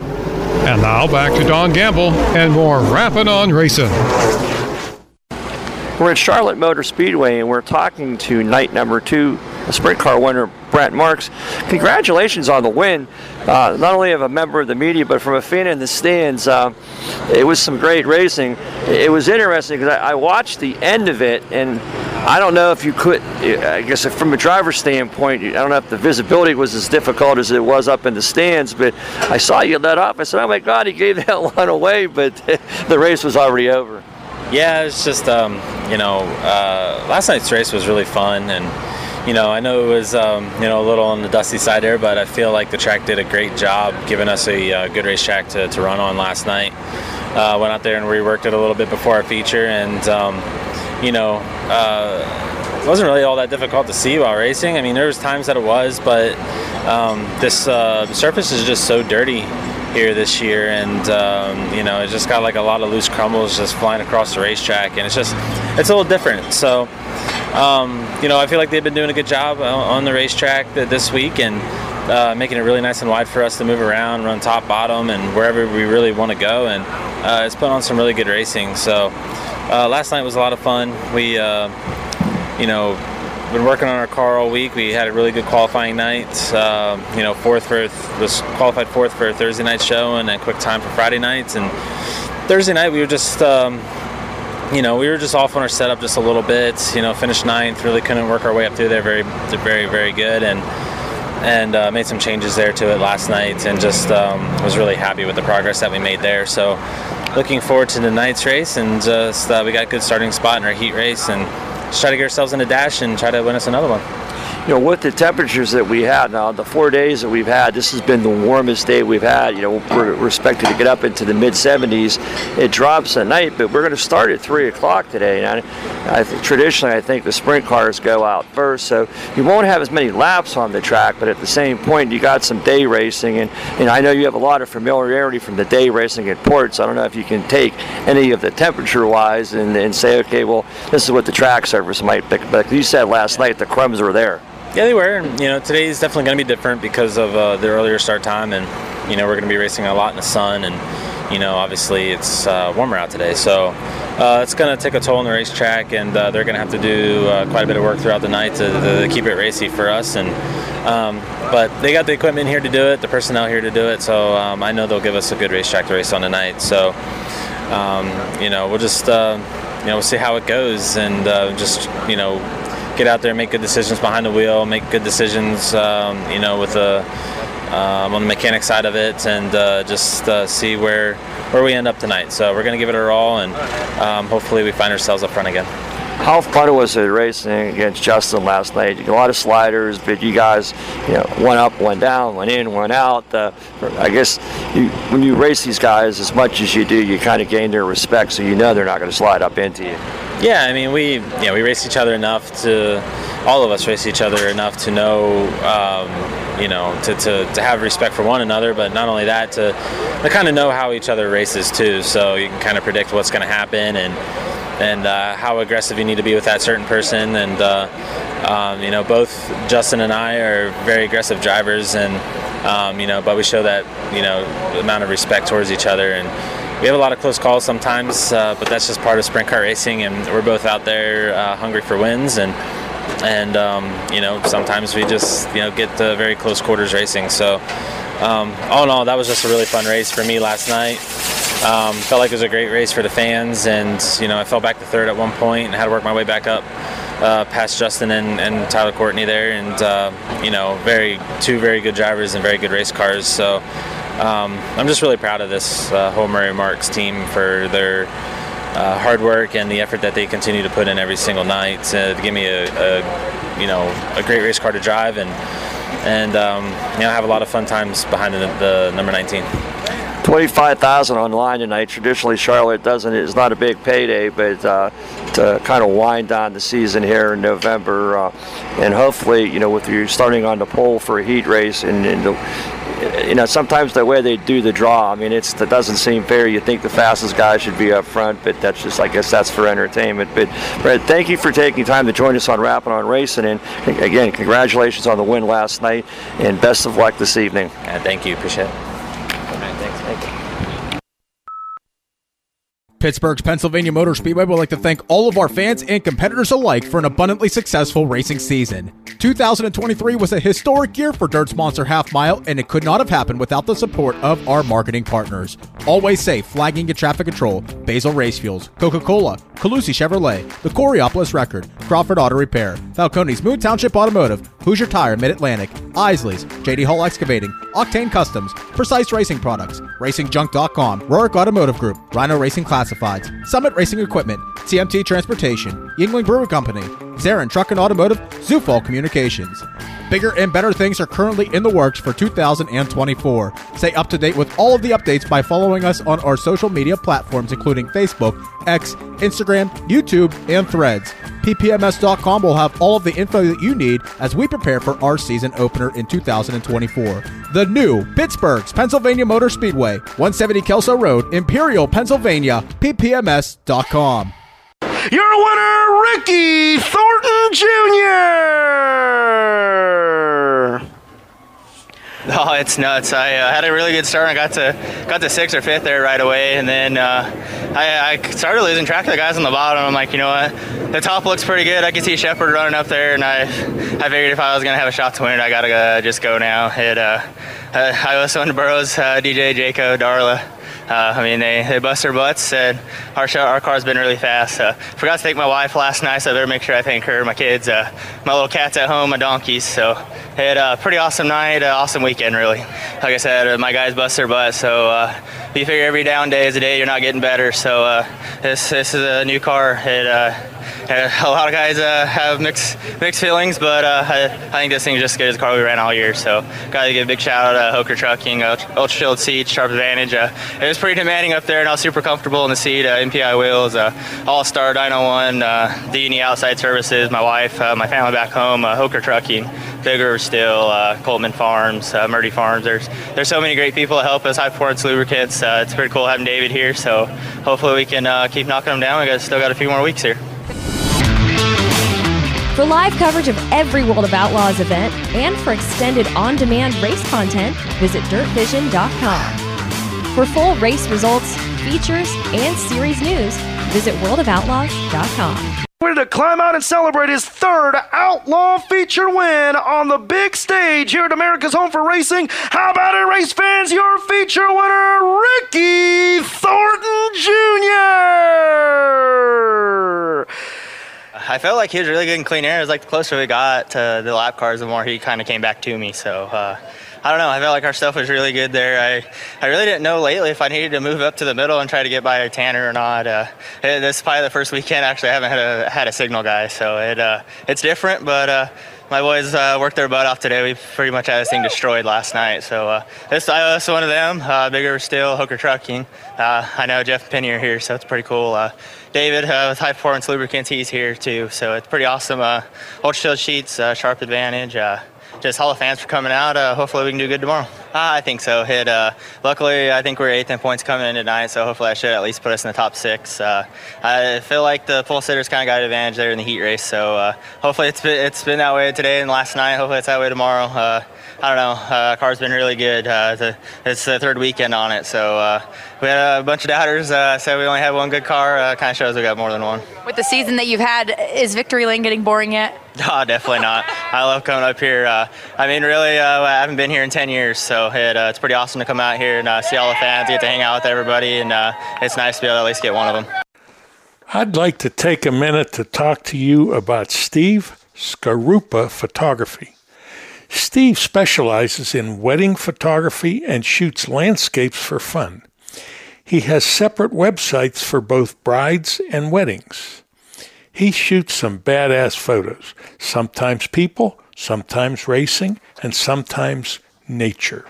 And now back to Don Gamble and more Rappin' on Racin'. We're at Charlotte Motor Speedway, and we're talking to night number two, a sprint car winner, Brent Marks. Congratulations on the win, uh, not only of a member of the media, but from a fan in the stands. Uh, it was some great racing. It was interesting because I, I watched the end of it, and I don't know if you could, I guess from a driver's standpoint, I don't know if the visibility was as difficult as it was up in the stands, but I saw you let up. I said, oh my God, he gave that one away, but the race was already over. Yeah, it's just, um, you know, uh, last night's race was really fun, and, you know, I know it was, um, you know, a little on the dusty side there, but I feel like the track did a great job giving us a uh, good racetrack to, to run on last night. Uh, went out there and reworked it a little bit before our feature, and, um, you know, uh, it wasn't really all that difficult to see while racing. I mean, there was times that it was, but um, this uh, surface is just so dirty here this year, and um, you know, it just got like a lot of loose crumbles just flying across the racetrack, and it's just, it's a little different. So, um, you know, I feel like they've been doing a good job on the racetrack this week, and uh, making it really nice and wide for us to move around, run top, bottom, and wherever we really want to go, and uh, it's put on some really good racing. So. Uh, last night was a lot of fun. We, uh, you know, been working on our car all week. We had a really good qualifying night. Uh, you know, fourth for th- was qualified fourth for a Thursday night show, and a quick time for Friday nights. And Thursday night we were just, um, you know, we were just off on our setup just a little bit. You know, finished ninth. Really couldn't work our way up through there. Very, very, very good. And and uh, made some changes there to it last night. And just um, was really happy with the progress that we made there. So. Looking forward to tonight's race, and just uh, we got a good starting spot in our heat race, and just try to get ourselves in a dash and try to win us another one. you know, with the temperatures that we had now, the four days that we've had, this has been the warmest day we've had. You know, we're, we're expected to get up into the mid seventies. It drops at night, but we're going to start at three o'clock today. And I, I th traditionally, I think the sprint cars go out first, so you won't have as many laps on the track, but at the same point, you got some day racing. And, and I know you have a lot of familiarity from the day racing at Ports. I don't know if you can take any of the temperature-wise and, and say, okay, well, this is what the track surface might pick. But like you said last night, the crumbs were there. Yeah, they were. And, you know, today is definitely going to be different because of uh, the earlier start time, and you know, we're going to be racing a lot in the sun, and you know, obviously it's uh, warmer out today, so uh, it's going to take a toll on the racetrack, and uh, they're going to have to do uh, quite a bit of work throughout the night to, to, to keep it racy for us. And um, but they got the equipment here to do it, the personnel here to do it, so um, I know they'll give us a good racetrack to race on tonight. So um, you know, we'll just uh, you know, we'll see how it goes, and uh, just you know, get out there and make good decisions behind the wheel, make good decisions, um, you know, with the um, on the mechanic side of it, and uh, just uh, see where where we end up tonight. So we're going to give it our all, and um, hopefully we find ourselves up front again. How fun was it racing against Justin last night? A lot of sliders, but you guys, you know, one up, one down, one in, one out. Uh, I guess you, when you race these guys as much as you do, you kind of gain their respect, so you know they're not going to slide up into you. Yeah, I mean, we you know, we race each other enough to, all of us race each other enough to know, um, you know, to, to, to have respect for one another, but not only that, to, to kind of know how each other races too, so you can kind of predict what's going to happen, and and uh, how aggressive you need to be with that certain person. And uh, um, you know, both Justin and I are very aggressive drivers, and um, you know, but we show that, you know, amount of respect towards each other, and we have a lot of close calls sometimes, uh, but that's just part of sprint car racing, and we're both out there uh, hungry for wins, and and um, you know, sometimes we just, you know, get to very close quarters racing. So um, all in all, that was just a really fun race for me last night. Um, felt like it was a great race for the fans, and you know, I fell back to third at one point and had to work my way back up uh, past Justin and, and Tyler Courtney there, and uh, you know, very two very good drivers and very good race cars. So um, I'm just really proud of this uh, whole Murray Marks team for their uh, hard work and the effort that they continue to put in every single night to, to give me a, a you know, a great race car to drive, and and um, you know, have a lot of fun times behind the, the number nineteen. twenty-five thousand online tonight. Traditionally, Charlotte doesn't. It's not a big payday, but uh, to kind of wind down the season here in November, uh, and hopefully, you know, with you starting on the pole for a heat race, and, and the, you know, sometimes the way they do the draw, I mean, it's, that doesn't seem fair. You think the fastest guy should be up front, but that's just, I guess, that's for entertainment. But Brad, thank you for taking time to join us on Rappin' on Racin', and again, congratulations on the win last night, and best of luck this evening. Yeah, thank you. Appreciate it. Pittsburgh's Pennsylvania Motor Speedway would like to thank all of our fans and competitors alike for an abundantly successful racing season. two thousand twenty-three was a historic year for Dirt's Monster Half Mile, and it could not have happened without the support of our marketing partners. Always Safe, Flagging and Traffic Control, Basil Race Fuels, Coca-Cola, Calusi Chevrolet, the Coriopolis Record, Crawford Auto Repair, Falcone's Moon Township Automotive, Hoosier Tire Mid-Atlantic, Isley's, J D Hall Excavating, Octane Customs, Precise Racing Products, Racing Junk dot com, Rorick Automotive Group, Rhino Racing Classifieds, Summit Racing Equipment, T M T Transportation, Yingling Brewing Company, Zarin Truck and Automotive, Zufall Communications. Bigger and better things are currently in the works for two thousand twenty-four. Stay up to date with all of the updates by following us on our social media platforms, including Facebook, X, Instagram, YouTube, and Threads. P P M S dot com will have all of the info that you need as we prepare for our season opener in two thousand twenty-four. The new Pittsburgh's Pennsylvania Motor Speedway, one seventy Kelso Road, Imperial, Pennsylvania, P P M S dot com. Your winner, Ricky Thornton Junior Oh, it's nuts. I uh, had a really good start. I got to got to sixth or fifth there right away, and then uh, I, I started losing track of the guys on the bottom. I'm like, you know what? The top looks pretty good. I can see Shepard running up there, and I I figured if I was going to have a shot to win it, I got to uh, just go now. It, uh, I, I was on Burroughs, uh, D J, Jaco, Darla. Uh, I mean, they, they bust their butts, and our, show, our car's been really fast. Uh, forgot to take my wife last night, so I better make sure I thank her, my kids, uh, my little cats at home, my donkeys. So, had a pretty awesome night, uh, awesome weekend, really. Like I said, uh, my guys bust their butts, so uh, you figure every down day is a day you're not getting better. So, uh, this, this is a new car. It, uh, a lot of guys uh, have mixed mixed feelings, but uh, I, I think this thing is just as good as the car we ran all year. So got to give a big shout out to Hoker Trucking, Ultra Shield seat, Sharp Advantage. Uh, it was pretty demanding up there, and I was super comfortable in the seat. Uh, M P I wheels, uh, All-Star nine oh one, uh, D and E Outside Services, my wife, uh, my family back home, uh, Hoker Trucking, Big River Steel, uh, Coleman Farms, uh, Murdy Farms. There's there's so many great people that help us. High Performance Lubricants. Uh, it's pretty cool having David here. So hopefully we can uh, keep knocking them down. We got still got a few more weeks here. For live coverage of every World of Outlaws event and for extended on-demand race content, visit dirt vision dot com. For full race results, features, and series news, visit world of outlaws dot com. We're to climb out and celebrate his third Outlaw feature win on the big stage here at America's Home for Racing. How about it, race fans? Your feature winner, Ricky Thornton Junior I felt like he was really good in clean air. It was like the closer we got to the lap cars, the more he kind of came back to me. So, uh, I don't know. I felt like our stuff was really good there. I, I really didn't know lately if I needed to move up to the middle and try to get by Tanner or not. Uh, it, this is probably the first weekend actually I haven't had a had a signal guy, so it uh, it's different. But uh, my boys uh, worked their butt off today. We pretty much had this thing destroyed last night. So uh, this I was one of them. Uh, Big River Steel, Hooker Trucking. Uh, I know Jeff and Penny are here, so it's pretty cool. Uh, David uh, with High Performance Lubricants, he's here too, so it's pretty awesome. Uh, Ultra Shield sheets, uh, Sharp Advantage. Uh, Just Hall of Fans for coming out. Uh, hopefully we can do good tomorrow. Uh, I think so. Hit. Uh, luckily, I think we're eighth in points coming in tonight, so hopefully I should at least put us in the top six. Uh, I feel like the pole sitters kind of got an advantage there in the heat race, so uh, hopefully it's been, it's been that way today and last night. Hopefully it's that way tomorrow. Uh, I don't know. Uh, car's been really good. Uh, it's, a, it's the third weekend on it, so uh, we had a bunch of doubters. Uh, said we only had one good car. Uh, kind of shows we got more than one. With the season that you've had, is victory lane getting boring yet? No, definitely not. I love coming up here. Uh, I mean, really, uh, I haven't been here in ten years, so it, uh, it's pretty awesome to come out here and uh, see all the fans, get to hang out with everybody, and uh, it's nice to be able to at least get one of them. I'd like to take a minute to talk to you about Steve Scarupa Photography. Steve specializes in wedding photography and shoots landscapes for fun. He has separate websites for both brides and weddings. He shoots some badass photos, sometimes people, sometimes racing, and sometimes nature.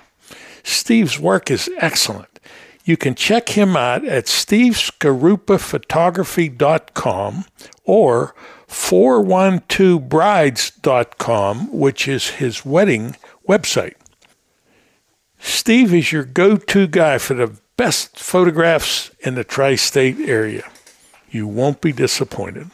Steve's work is excellent. You can check him out at steve scarupa photography dot com or four one two brides dot com, which is his wedding website. Steve is your go-to guy for the best photographs in the tri-state area. You won't be disappointed.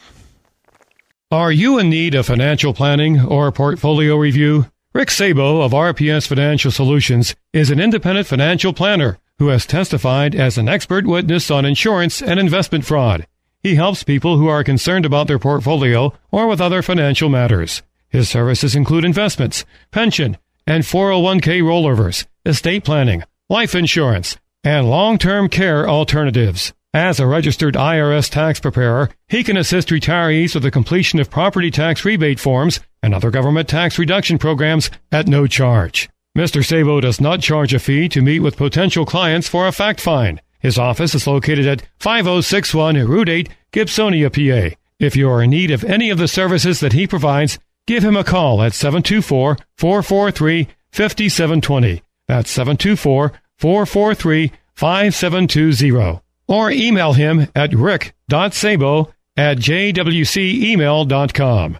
Are you in need of financial planning or portfolio review? Rick Sabo of R P S Financial Solutions is an independent financial planner who has testified as an expert witness on insurance and investment fraud. He helps people who are concerned about their portfolio or with other financial matters. His services include investments, pension, and four oh one k rollovers, estate planning, life insurance, and long-term care alternatives. As a registered I R S tax preparer, he can assist retirees with the completion of property tax rebate forms and other government tax reduction programs at no charge. Mister Sabo does not charge a fee to meet with potential clients for a fact find. His office is located at five oh six one Route eight, Gibsonia, P A. If you are in need of any of the services that he provides, give him a call at seven two four, four four three, five seven two zero. That's seven two four, four four three, five seven two zero. Or email him at rick dot sabo at j w c email dot com.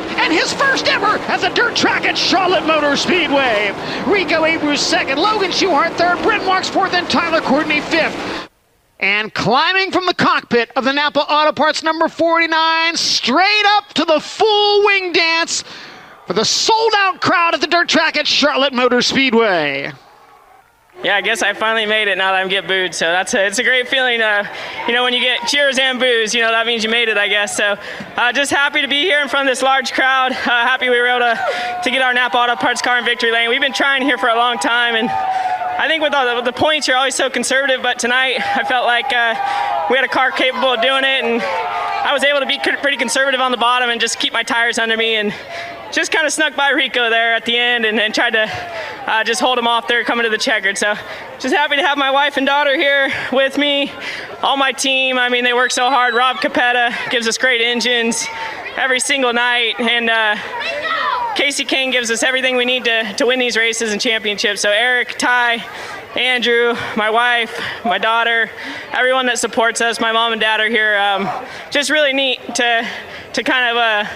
and his first ever as a dirt track at Charlotte Motor Speedway. Rico Abreu's second, Logan Schuhart third, Brent Marks fourth, and Tyler Courtney fifth. And climbing from the cockpit of the Napa Auto Parts number forty-nine, straight up to the full wing dance for the sold-out crowd at the dirt track at Charlotte Motor Speedway. Yeah, I guess I finally made it now that I'm getting booed, so that's a, it's a great feeling. Uh, you know, when you get cheers and boos, you know, that means you made it, I guess. So uh, just happy to be here in front of this large crowd. Uh, happy we were able to, to get our Napa Auto Parts car in victory lane. We've been trying here for a long time, and I think with all the, the points, you're always so conservative, but tonight I felt like uh, we had a car capable of doing it, and I was able to be pretty conservative on the bottom and just keep my tires under me, and just kind of snuck by Rico there at the end and, and tried to uh, just hold him off there coming to the checkered. So just happy to have my wife and daughter here with me, all my team. I mean, they work so hard. Rob Capetta gives us great engines every single night, and uh, Casey King gives us everything we need to, to win these races and championships. So Eric, Ty, Andrew, my wife, my daughter, everyone that supports us, my mom and dad are here. Um, just really neat to, to kind of uh,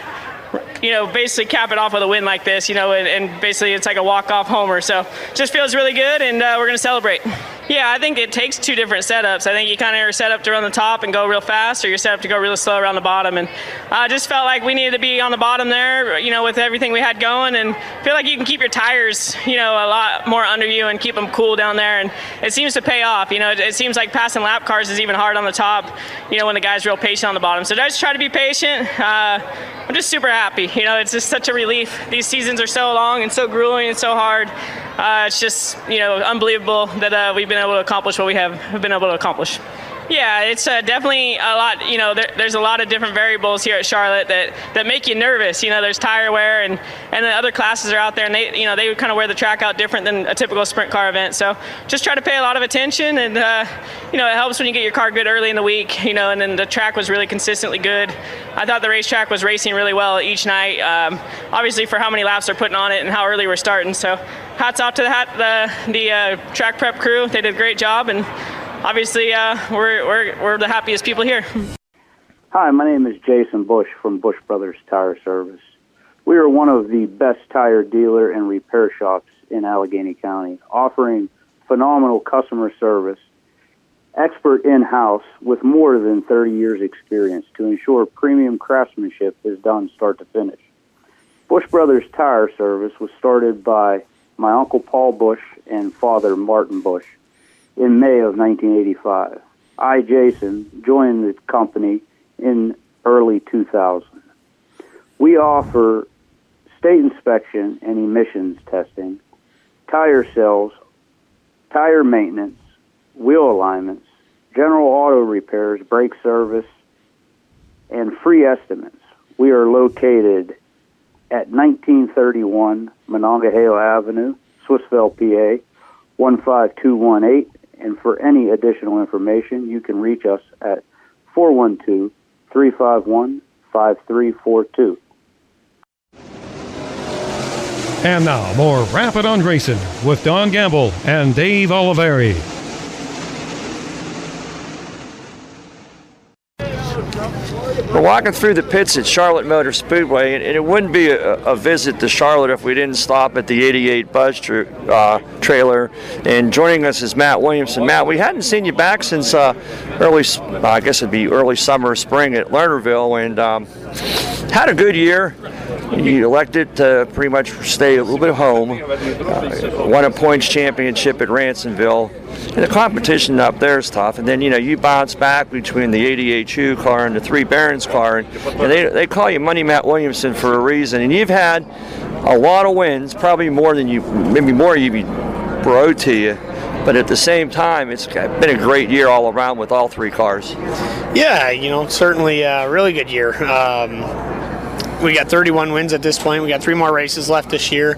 you know, basically cap it off with a win like this, you know, and, and basically it's like a walk-off homer. So just feels really good, and uh, we're going to celebrate. Yeah, I think it takes two different setups. I think you kind of are set up to run the top and go real fast, or you're set up to go real slow around the bottom. And I uh, just felt like we needed to be on the bottom there, you know, with everything we had going, and feel like you can keep your tires, you know, a lot more under you and keep them cool down there. And it seems to pay off. You know, it, it seems like passing lap cars is even hard on the top, you know, when the guy's real patient on the bottom. So just try to be patient. Uh, I'm just super happy. You know, it's just such a relief. These seasons are so long and so grueling and so hard. Uh, it's just, you know, unbelievable that uh, we've been able to accomplish what we have, have been able to accomplish. Yeah, it's uh, definitely a lot, you know, there, there's a lot of different variables here at Charlotte that, that make you nervous. You know, there's tire wear, and, and the other classes are out there, and they, you know, they kind of wear the track out different than a typical sprint car event. So just try to pay a lot of attention, and, uh, you know, it helps when you get your car good early in the week, you know, and then the track was really consistently good. I thought the racetrack was racing really well each night, um, obviously for how many laps they're putting on it and how early we're starting. So hats off to the, hat, the, the uh, track prep crew. They did a great job, and obviously, uh, we're, we're, we're the happiest people here. Hi, my name is Jason Bush from Bush Brothers Tire Service. We are one of the best tire dealer and repair shops in Allegheny County, offering phenomenal customer service, expert in-house with more than thirty years experience to ensure premium craftsmanship is done start to finish. Bush Brothers Tire Service was started by my Uncle Paul Bush and Father Martin Bush in May of nineteen eighty-five. I, Jason, joined the company in early two thousand. We offer state inspection and emissions testing, tire sales, tire maintenance, wheel alignments, general auto repairs, brake service, and free estimates. We are located at nineteen thirty-one Monongahela Avenue, Swissville, P A, one five two one eight. And for any additional information, you can reach us at four one two, three five one, five three four two. And now, more Rappin' on Racin' with Don Gamble and Dave Oliveri. We're walking through the pits at Charlotte Motor Speedway, and it wouldn't be a, a visit to Charlotte if we didn't stop at the eighty-eight bus tr uh, trailer. And joining us is Matt Williamson. Matt, we hadn't seen you back since uh, early, uh, I guess it'd be early summer, spring at Lernerville, and um, had a good year. You elected to pretty much stay a little bit home. Uh, won a points championship at Ransomville. And the competition up there is tough. And then, you know, you bounce back between the eighty-eight U car and the three Barons car. And, and they, they call you Money Matt Williamson for a reason. And you've had a lot of wins, probably more than you, maybe more you bro to you. But at the same time, it's been a great year all around with all three cars. Yeah, you know, certainly a really good year. Um, We got thirty-one wins at this point. We got three more races left this year.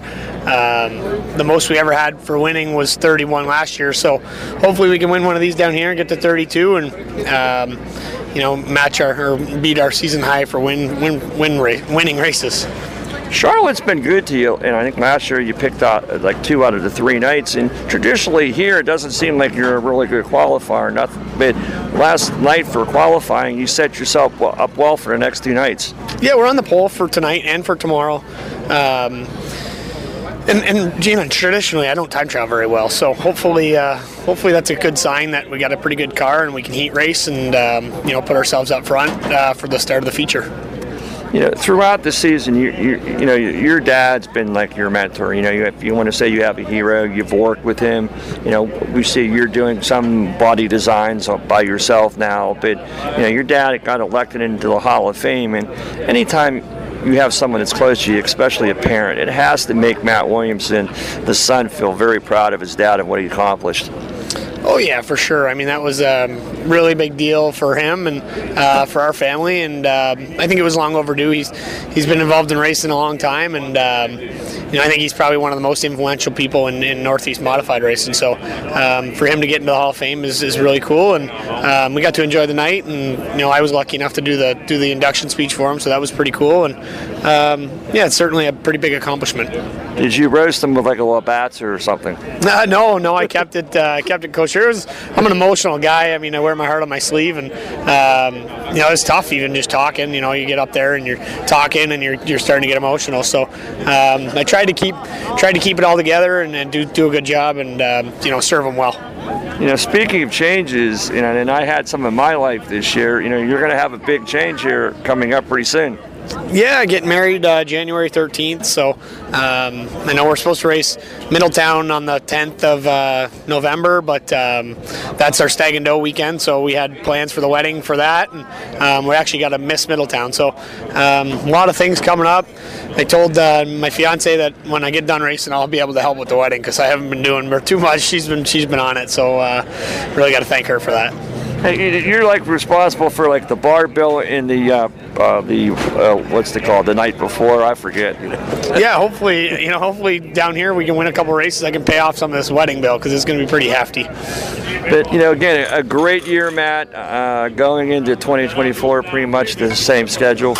Um, the most we ever had for winning was thirty-one last year. So hopefully we can win one of these down here and get to thirty-two, and um, you know, match our or beat our season high for win win win ra winning races. Charlotte's been good to you, and I think last year you picked out like two out of the three nights, and traditionally here it doesn't seem like you're a really good qualifier, nothing, but last night for qualifying you set yourself up well for the next two nights. Yeah, we're on the pole for tonight and for tomorrow. Um, and, and Gina, traditionally I don't time travel very well, so hopefully uh, hopefully that's a good sign that we got a pretty good car and we can heat race and um, you know, put ourselves up front uh, for the start of the feature. you know, throughout the season, you you, you know, your dad's been like your mentor. You know, you, if you want to say you have a hero, you've worked with him. You know, we see you're doing some body designs by yourself now, but, you know, your dad got elected into the Hall of Fame, and anytime you have someone that's close to you, especially a parent, it has to make Matt Williamson, the son, feel very proud of his dad and what he accomplished. Oh yeah, for sure. I mean, that was a really big deal for him and uh, for our family, and uh, I think it was long overdue. He's he's been involved in racing a long time, and um, you know, I think he's probably one of the most influential people in, in Northeast modified racing. So um, for him to get into the Hall of Fame is, is really cool, and um, we got to enjoy the night. And you know, I was lucky enough to do the do the induction speech for him, so that was pretty cool. And um, yeah, it's certainly a pretty big accomplishment. Did you roast him with like a Labatzer or something? Uh, no, no, I kept it. Uh, I kept it kosher. Sure, it was, I'm an emotional guy. I mean, I wear my heart on my sleeve, and um, you know, it's tough even just talking. You know, you get up there and you're talking, and you're you're starting to get emotional. So um, I tried to keep tried to keep it all together and, and do do a good job, and um, you know, serve them well. You know, speaking of changes, you know, and I had some in my life this year. You know, you're going to have a big change here coming up pretty soon. Yeah, getting married uh, January thirteenth, so um, I know we're supposed to race Middletown on the tenth of uh, November, but um, that's our Stag and Doe weekend, so we had plans for the wedding for that, and um, we actually got to miss Middletown, so um, a lot of things coming up. I told uh, my fiance that when I get done racing, I'll be able to help with the wedding, because I haven't been doing her too much. She's been she's been on it, so uh, really got to thank her for that. Hey, you're like responsible for like the bar bill in the uh, uh, the uh, what's it called the night before? I forget. Yeah, hopefully you know hopefully down here we can win a couple races. I can pay off some of this wedding bill because it's going to be pretty hefty. But you know, again, a great year, Matt. Uh, going into twenty twenty-four, pretty much the same schedule.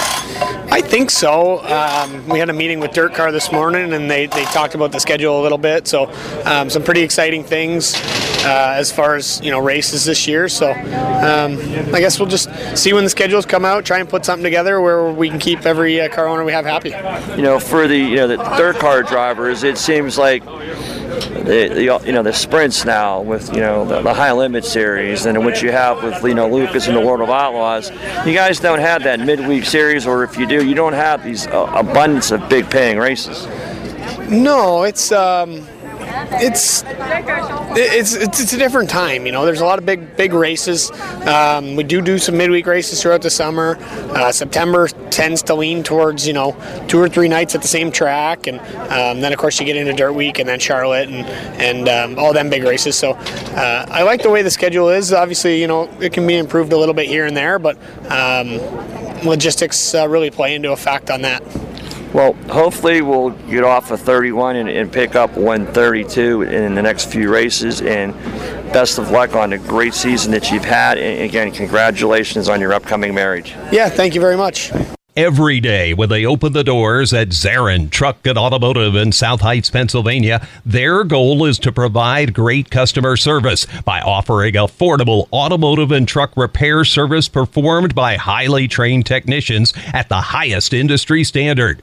I think so. Um, we had a meeting with Dirt Car this morning, and they, they talked about the schedule a little bit. So um, some pretty exciting things uh, as far as you know races this year. So. Um, I guess we'll just see when the schedules come out, try and put something together where we can keep every uh, car owner we have happy. You know, for the you know the dirt car drivers, it seems like the, the you know the sprints now with you know the, the high limit series and what you have with you know Lucas and the World of Outlaws, you guys don't have that midweek series, or if you do, you don't have these uh, abundance of big paying races. No, it's. Um It's, it's it's it's a different time, you know. There's a lot of big big races. Um, we do do some midweek races throughout the summer. Uh, September tends to lean towards you know two or three nights at the same track, and um, then of course you get into Dirt Week and then Charlotte and and um, all them big races. So uh, I like the way the schedule is. Obviously, you know it can be improved a little bit here and there, but um, logistics uh, really play into effect on that. Well, hopefully we'll get off of thirty-one and, and pick up one thirty-two in the next few races. And best of luck on the great season that you've had. And again, congratulations on your upcoming marriage. Yeah, thank you very much. Every day when they open the doors at Zarin Truck and Automotive in South Heights, Pennsylvania, their goal is to provide great customer service by offering affordable automotive and truck repair service performed by highly trained technicians at the highest industry standard.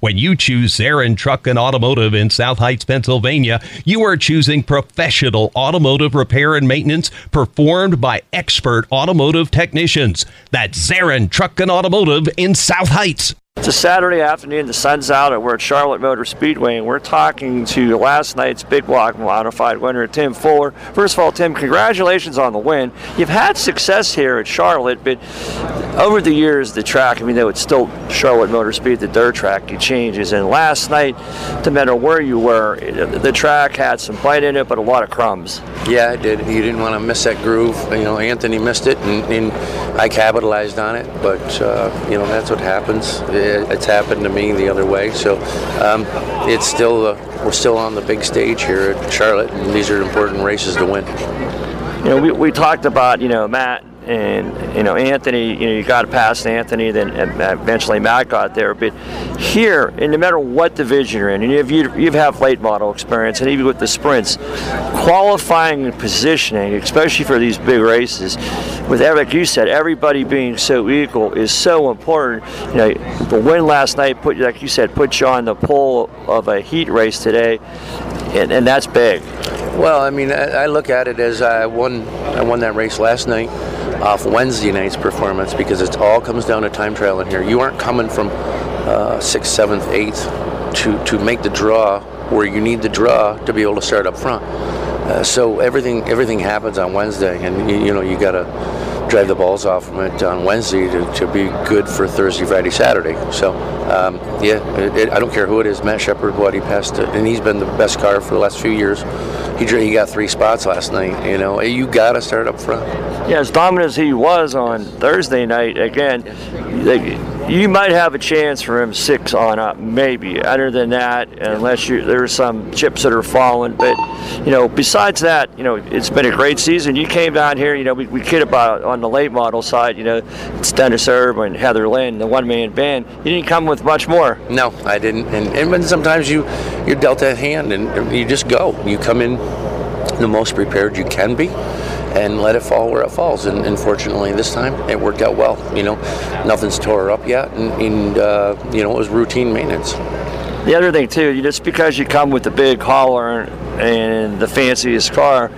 When you choose Zarin Truck and Automotive in South Heights, Pennsylvania, you are choosing professional automotive repair and maintenance performed by expert automotive technicians. That's Zarin Truck and Automotive in South Heights. It's a Saturday afternoon, the sun's out, and we're at Charlotte Motor Speedway, and we're talking to last night's Big Block Modified winner, Tim Fuller. First of all, Tim, congratulations on the win. You've had success here at Charlotte, but over the years, the track, I mean, though it's still Charlotte Motor Speed, the dirt track, it changes. And last night, no matter where you were, the track had some bite in it, but a lot of crumbs. Yeah, it did. You didn't want to miss that groove. You know, Anthony missed it, and, and I capitalized on it, but, uh, you know, that's what happens. It, It's happened to me the other way, so um, it's still uh, we're still on the big stage here at Charlotte, and these are important races to win. You know, we, we talked about you know Matt and, you know, Anthony, you know, you got past Anthony, then eventually Matt got there. But here, and no matter what division you're in, and if you you have late model experience, and even with the sprints, qualifying and positioning, especially for these big races, with, like you said, everybody being so equal is so important. You know, the win last night, put like you said, put you on the pole of a heat race today, and, and that's big. Well, I mean, I, I look at it as I won, I won that race last night off Wednesday night's performance, because it all comes down to time trial in here. You aren't coming from uh, sixth, seventh, eighth to, to make the draw where you need the draw to be able to start up front. Uh, so everything everything happens on Wednesday, and you, you know, you got to drive the balls off from it on Wednesday to, to be good for Thursday, Friday, Saturday. So um, yeah, it, it, I don't care who it is, Matt Shepard, what he passed, it, and he's been the best car for the last few years. He he got three spots last night. You know, you got to start up front. Yeah, as dominant as he was on Thursday night, again, they, you might have a chance for him six on up, maybe. Other than that, unless you, there are some chips that are falling. But, you know, besides that, you know, it's been a great season. You came down here, you know, we, we kid about on the late model side, you know, it's Dennis Erb and Heather Lynn, the one-man band. You didn't come with much more. No, I didn't. And, and sometimes you, you're dealt that hand and you just go. You come in the most prepared you can be, and let it fall where it falls. And, and fortunately, this time it worked out well. You know, nothing's tore up yet, and, and uh, you know, it was routine maintenance. The other thing too, you, just because you come with the big hauler and the fanciest car,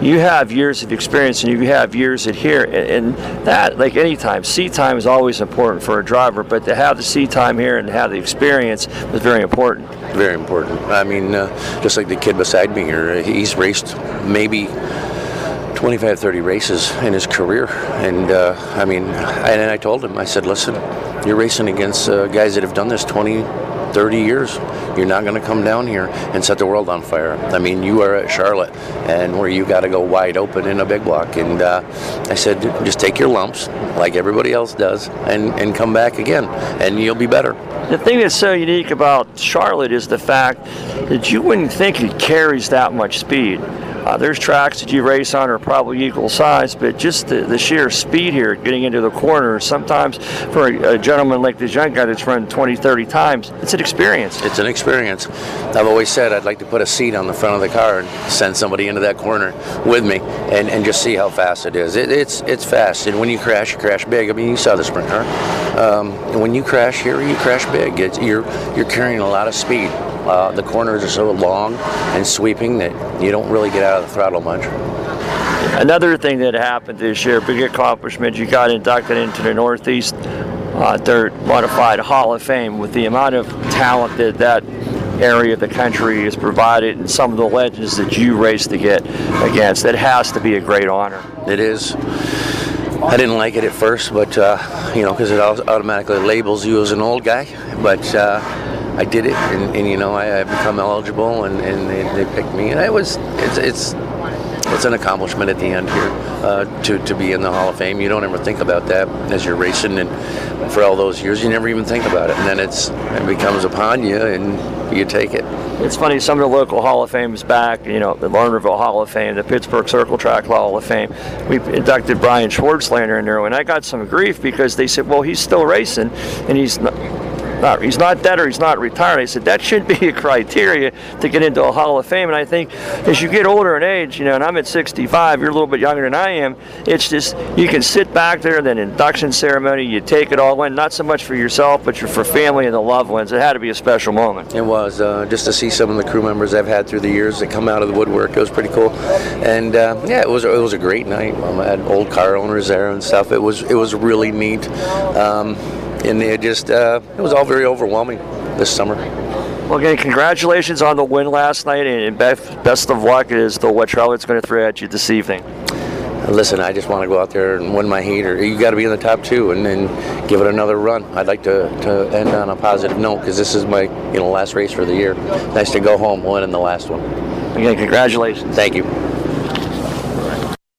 you have years of experience and you have years at here, and, and that, like any time, seat time is always important for a driver. But to have the seat time here and have the experience was very important. Very important. I mean, uh, just like the kid beside me here, he's raced maybe twenty-five, thirty races in his career, and uh, I mean, and I told him, I said, listen, you're racing against uh, guys that have done this twenty, thirty years. You're not going to come down here and set the world on fire. I mean, you are at Charlotte, and where you got to go wide open in a big block. And uh, I said, just take your lumps, like everybody else does, and, and come back again, and you'll be better. The thing that's so unique about Charlotte is the fact that you wouldn't think it carries that much speed. Uh, there's tracks that you race on are probably equal size, but just the, the sheer speed here, getting into the corner, sometimes for a, a gentleman like this young guy that's run twenty, thirty times, it's an experience. It's an experience. I've always said I'd like to put a seat on the front of the car and send somebody into that corner with me and, and just see how fast it is. It, it's it's fast, and when you crash, you crash big. I mean, you saw the sprint car. Um, and when you crash here, you crash big. It's, you're you're carrying a lot of speed. Uh, the corners are so long and sweeping that you don't really get out of the throttle much. Another thing that happened this year, big accomplishment, you got inducted into the Northeast uh, Dirt Modified Hall of Fame. With the amount of talent that that area of the country is provided and some of the legends that you race to get against, it has to be a great honor. It is. I didn't like it at first, but uh, you know, because it automatically labels you as an old guy, but uh, I did it, and, and you know, I, I become eligible, and, and they, they picked me, and it was, it's, it's, it's an accomplishment at the end here uh, to, to be in the Hall of Fame. You don't ever think about that as you're racing, and for all those years, you never even think about it, and then it's, it becomes upon you, and you take it. It's funny, some of the local Hall of Fames back, you know, the Lernerville Hall of Fame, the Pittsburgh Circle Track Hall of Fame, we inducted Brian Schwartzlander in there, and I got some grief because they said, well, he's still racing, and he's not, Not, he's not dead or he's not retired. I said, that should be a criteria to get into a Hall of Fame. And I think as you get older in age, you know, and I'm at sixty-five, you're a little bit younger than I am, it's just, you can sit back there, then induction ceremony, you take it all in, not so much for yourself, but for family and the loved ones. It had to be a special moment. It was, uh, just to see some of the crew members I've had through the years that come out of the woodwork, it was pretty cool. And uh, yeah, it was, it was a great night. Um, I had old car owners there and stuff. It was, it was really neat. Um, And it just, uh, it was all very overwhelming this summer. Well, again, congratulations on the win last night, and best, best of luck as to what Charlotte's going to throw at you this evening. Listen, I just want to go out there and win my heat, or you got to be in the top two and then give it another run. I'd like to, to end on a positive note, because this is my, you know, last race for the year. Nice to go home winning the last one. Again, congratulations. Thank you.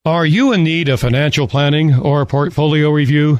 Are you in need of financial planning or portfolio review?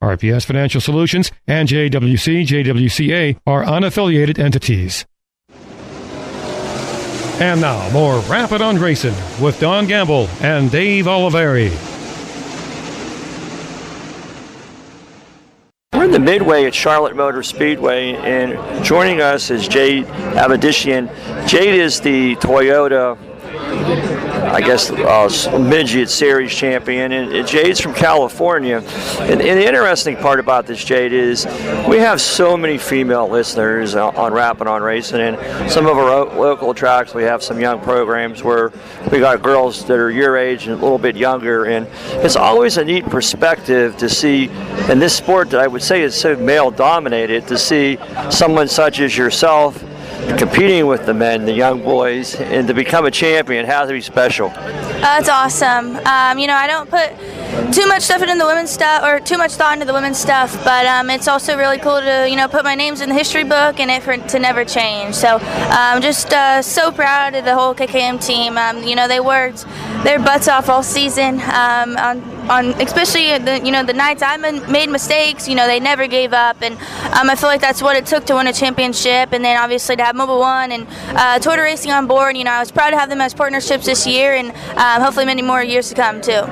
R P S Financial Solutions and J W C, J W C A are unaffiliated entities. And now, more Rappin' on Racin' with Don Gamble and Dave Oliveri. We're in the midway at Charlotte Motor Speedway, and joining us is Jade Avedisian. Jade is the Toyota, I guess, uh, midget series champion, and, and Jade's from California. And, and the interesting part about this, Jade, is we have so many female listeners on, on Rappin' on Racin', and some of our local tracks we have some young programs where we got girls that are your age and a little bit younger, and it's always a neat perspective to see in this sport that I would say is so male dominated, to see someone such as yourself competing with the men, the young boys, and to become a champion. How to be special? That's uh, awesome. Um, you know, I don't put too much stuff into the women's stuff, or too much thought into the women's stuff, but um, it's also really cool to, you know, put my names in the history book and it for, to never change. So I'm um, just uh, so proud of the whole K K M team. Um, you know, they worked their butts off all season. Um, on, On, especially the, you know, the nights I made mistakes, you know, they never gave up, and um, I feel like that's what it took to win a championship, and then obviously to have Mobile One and uh, Toyota Racing on board. You know, I was proud to have them as partnerships this year, and um, hopefully many more years to come too.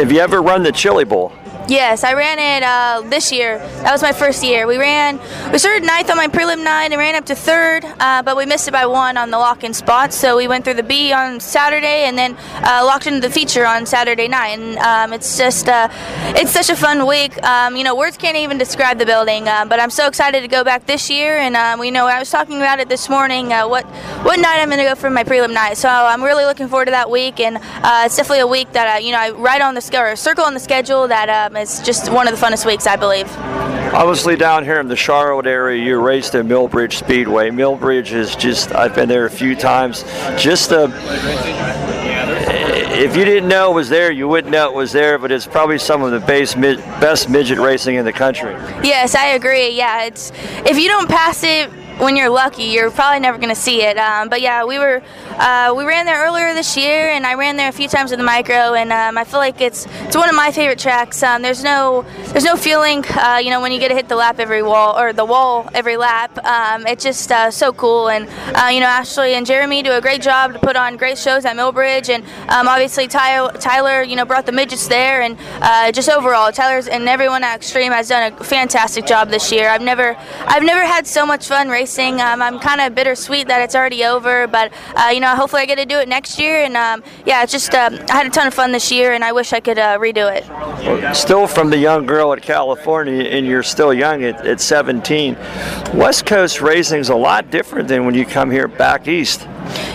Have you ever run the Chili Bowl? Yes, I ran it uh, this year. That was my first year. We ran, we started ninth on my prelim night and ran up to third, uh, but we missed it by one on the lock-in spot. So we went through the B on Saturday and then uh, locked into the feature on Saturday night. And um, it's just, uh, it's such a fun week. Um, you know, words can't even describe the building, uh, but I'm so excited to go back this year. And um, we know I was talking about it this morning, uh, what, what night I'm going to go for my prelim night. So I'm really looking forward to that week. And uh, it's definitely a week that, uh, you know, I ride on the schedule, circle on the schedule that, uh, it's just one of the funnest weeks, I believe. Obviously, down here in the Charlotte area, you raced at Millbridge Speedway. Millbridge is just, I've been there a few times. Just the, if you didn't know it was there, you wouldn't know it was there, but it's probably some of the base, mid, best midget racing in the country. Yes, I agree. Yeah, it's, if you don't pass it, when you're lucky, you're probably never going to see it. Um, but yeah, we were uh, we ran there earlier this year, and I ran there a few times with the micro, and um, I feel like it's it's one of my favorite tracks. Um, there's no there's no feeling, uh, you know, when you get to hit the lap every wall or the wall every lap. Um, it's just uh, so cool, and uh, you know, Ashley and Jeremy do a great job to put on great shows at Millbridge, and um, obviously Ty- Tyler, you know, brought the midgets there, and uh, just overall, Tyler's and everyone at Extreme has done a fantastic job this year. I've never I've never had so much fun racing. Um, I'm kind of bittersweet that it's already over, but uh, you know, hopefully I get to do it next year. And um, yeah, it's just uh, I had a ton of fun this year, and I wish I could uh, redo it. Well, still from the young girl at California, and you're still young at, at seventeen. West Coast racing is a lot different than when you come here back east.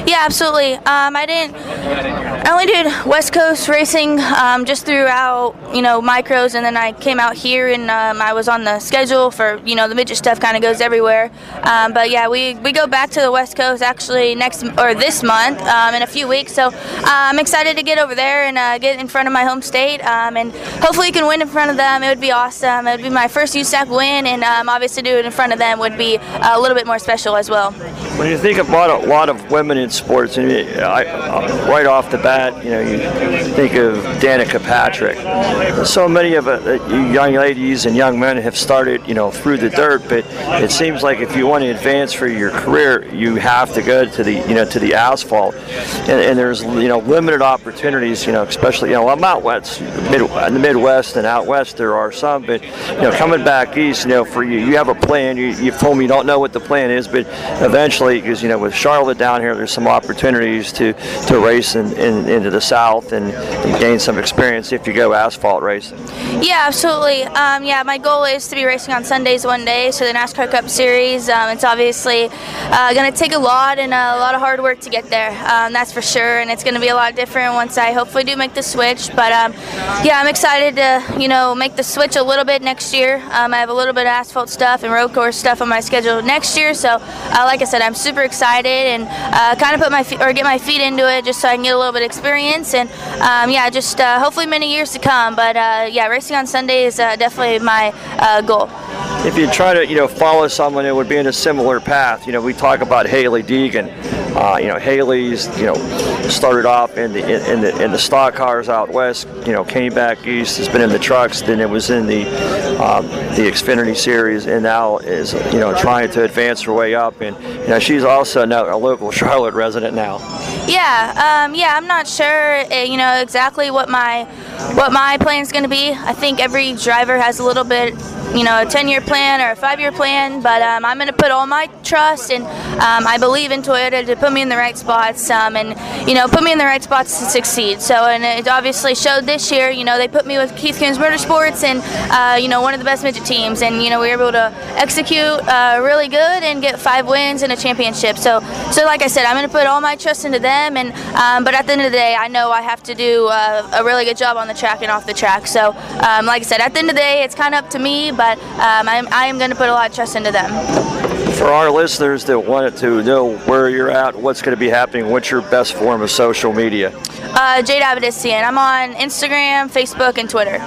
Yeah, absolutely. Um, I didn't. I only did West Coast racing um, just throughout, you know, micros, and then I came out here, and um, I was on the schedule for, you know, the midget stuff kind of goes everywhere. Um, but yeah, we, we go back to the West Coast actually next or this month um, in a few weeks. So uh, I'm excited to get over there and uh, get in front of my home state, um, and hopefully can win in front of them. It would be awesome. It would be my first U S A C win, and um, obviously do it in front of them would be a little bit more special as well. when you think about a lot of women in sports, and I, I, right off the bat, you know, you think of Danica Patrick. So many of uh, young ladies and young men have started, you know, through the dirt, but it seems like if you want to advance for your career, you have to go to the, you know, to the asphalt, and, and there's, you know, limited opportunities, you know, especially, you know, I'm out west, mid, in the Midwest and out west there are some, but, you know, coming back east, you know, for you, you have a plan. You, you've told me you don't know what the plan is, but eventually, because, you know, with Charlotte down here, there's some opportunities to, to race in, in, into the South and, and gain some experience if you go asphalt racing. Yeah, absolutely. Um, yeah, my goal is to be racing on Sundays one day, so the NASCAR Cup Series. Um, it's obviously uh, going to take a lot and a lot of hard work to get there, um, that's for sure, and it's going to be a lot different once I hopefully do make the switch. But um, yeah, I'm excited to, you know, make the switch a little bit next year. Um, I have a little bit of asphalt stuff and road course stuff on my schedule next year, so uh, like I said, I'm super excited and uh, kind of put my feet, or get my feet into it, just so I can get a little bit of experience, and um, yeah, just uh, hopefully many years to come. But uh, yeah, racing on Sunday is uh, definitely my uh, goal. If you try to, you know, follow someone that would be in a similar path, you know, we talk about Haley Deegan. Uh, you know, Haley's, you know, started off in the in, in the in the stock cars out west. You know, came back east, has been in the trucks. Then it was in the um, the Xfinity Series, and now is, you know, trying to advance her way up. And, you know, she's also now a local Charlotte resident now. Yeah, um, yeah. I'm not sure, you know, exactly what my what my plan is going to be. I think every driver has a little bit, you know, a ten-year plan or a five-year plan, but um, I'm going to put all my trust and um, I believe in Toyota to put me in the right spots, um, and, you know, put me in the right spots to succeed. So, and it obviously showed this year. You know, they put me with Keith Kunz Motorsports and, uh, you know, one of the best midget teams, and, you know, we were able to execute uh, really good and get five wins and a championship. So, so like I said, I'm going to put all my trust into them, and um, but at the end of the day, I know I have to do uh, a really good job on the track and off the track. So, um, like I said, at the end of the day, it's kind of up to me, but um, I'm, I'm going to put a lot of trust into them. For our listeners that wanted to know where you're at, what's going to be happening, what's your best form of social media? Uh, Jade Avedisian. I'm on Instagram, Facebook, and Twitter.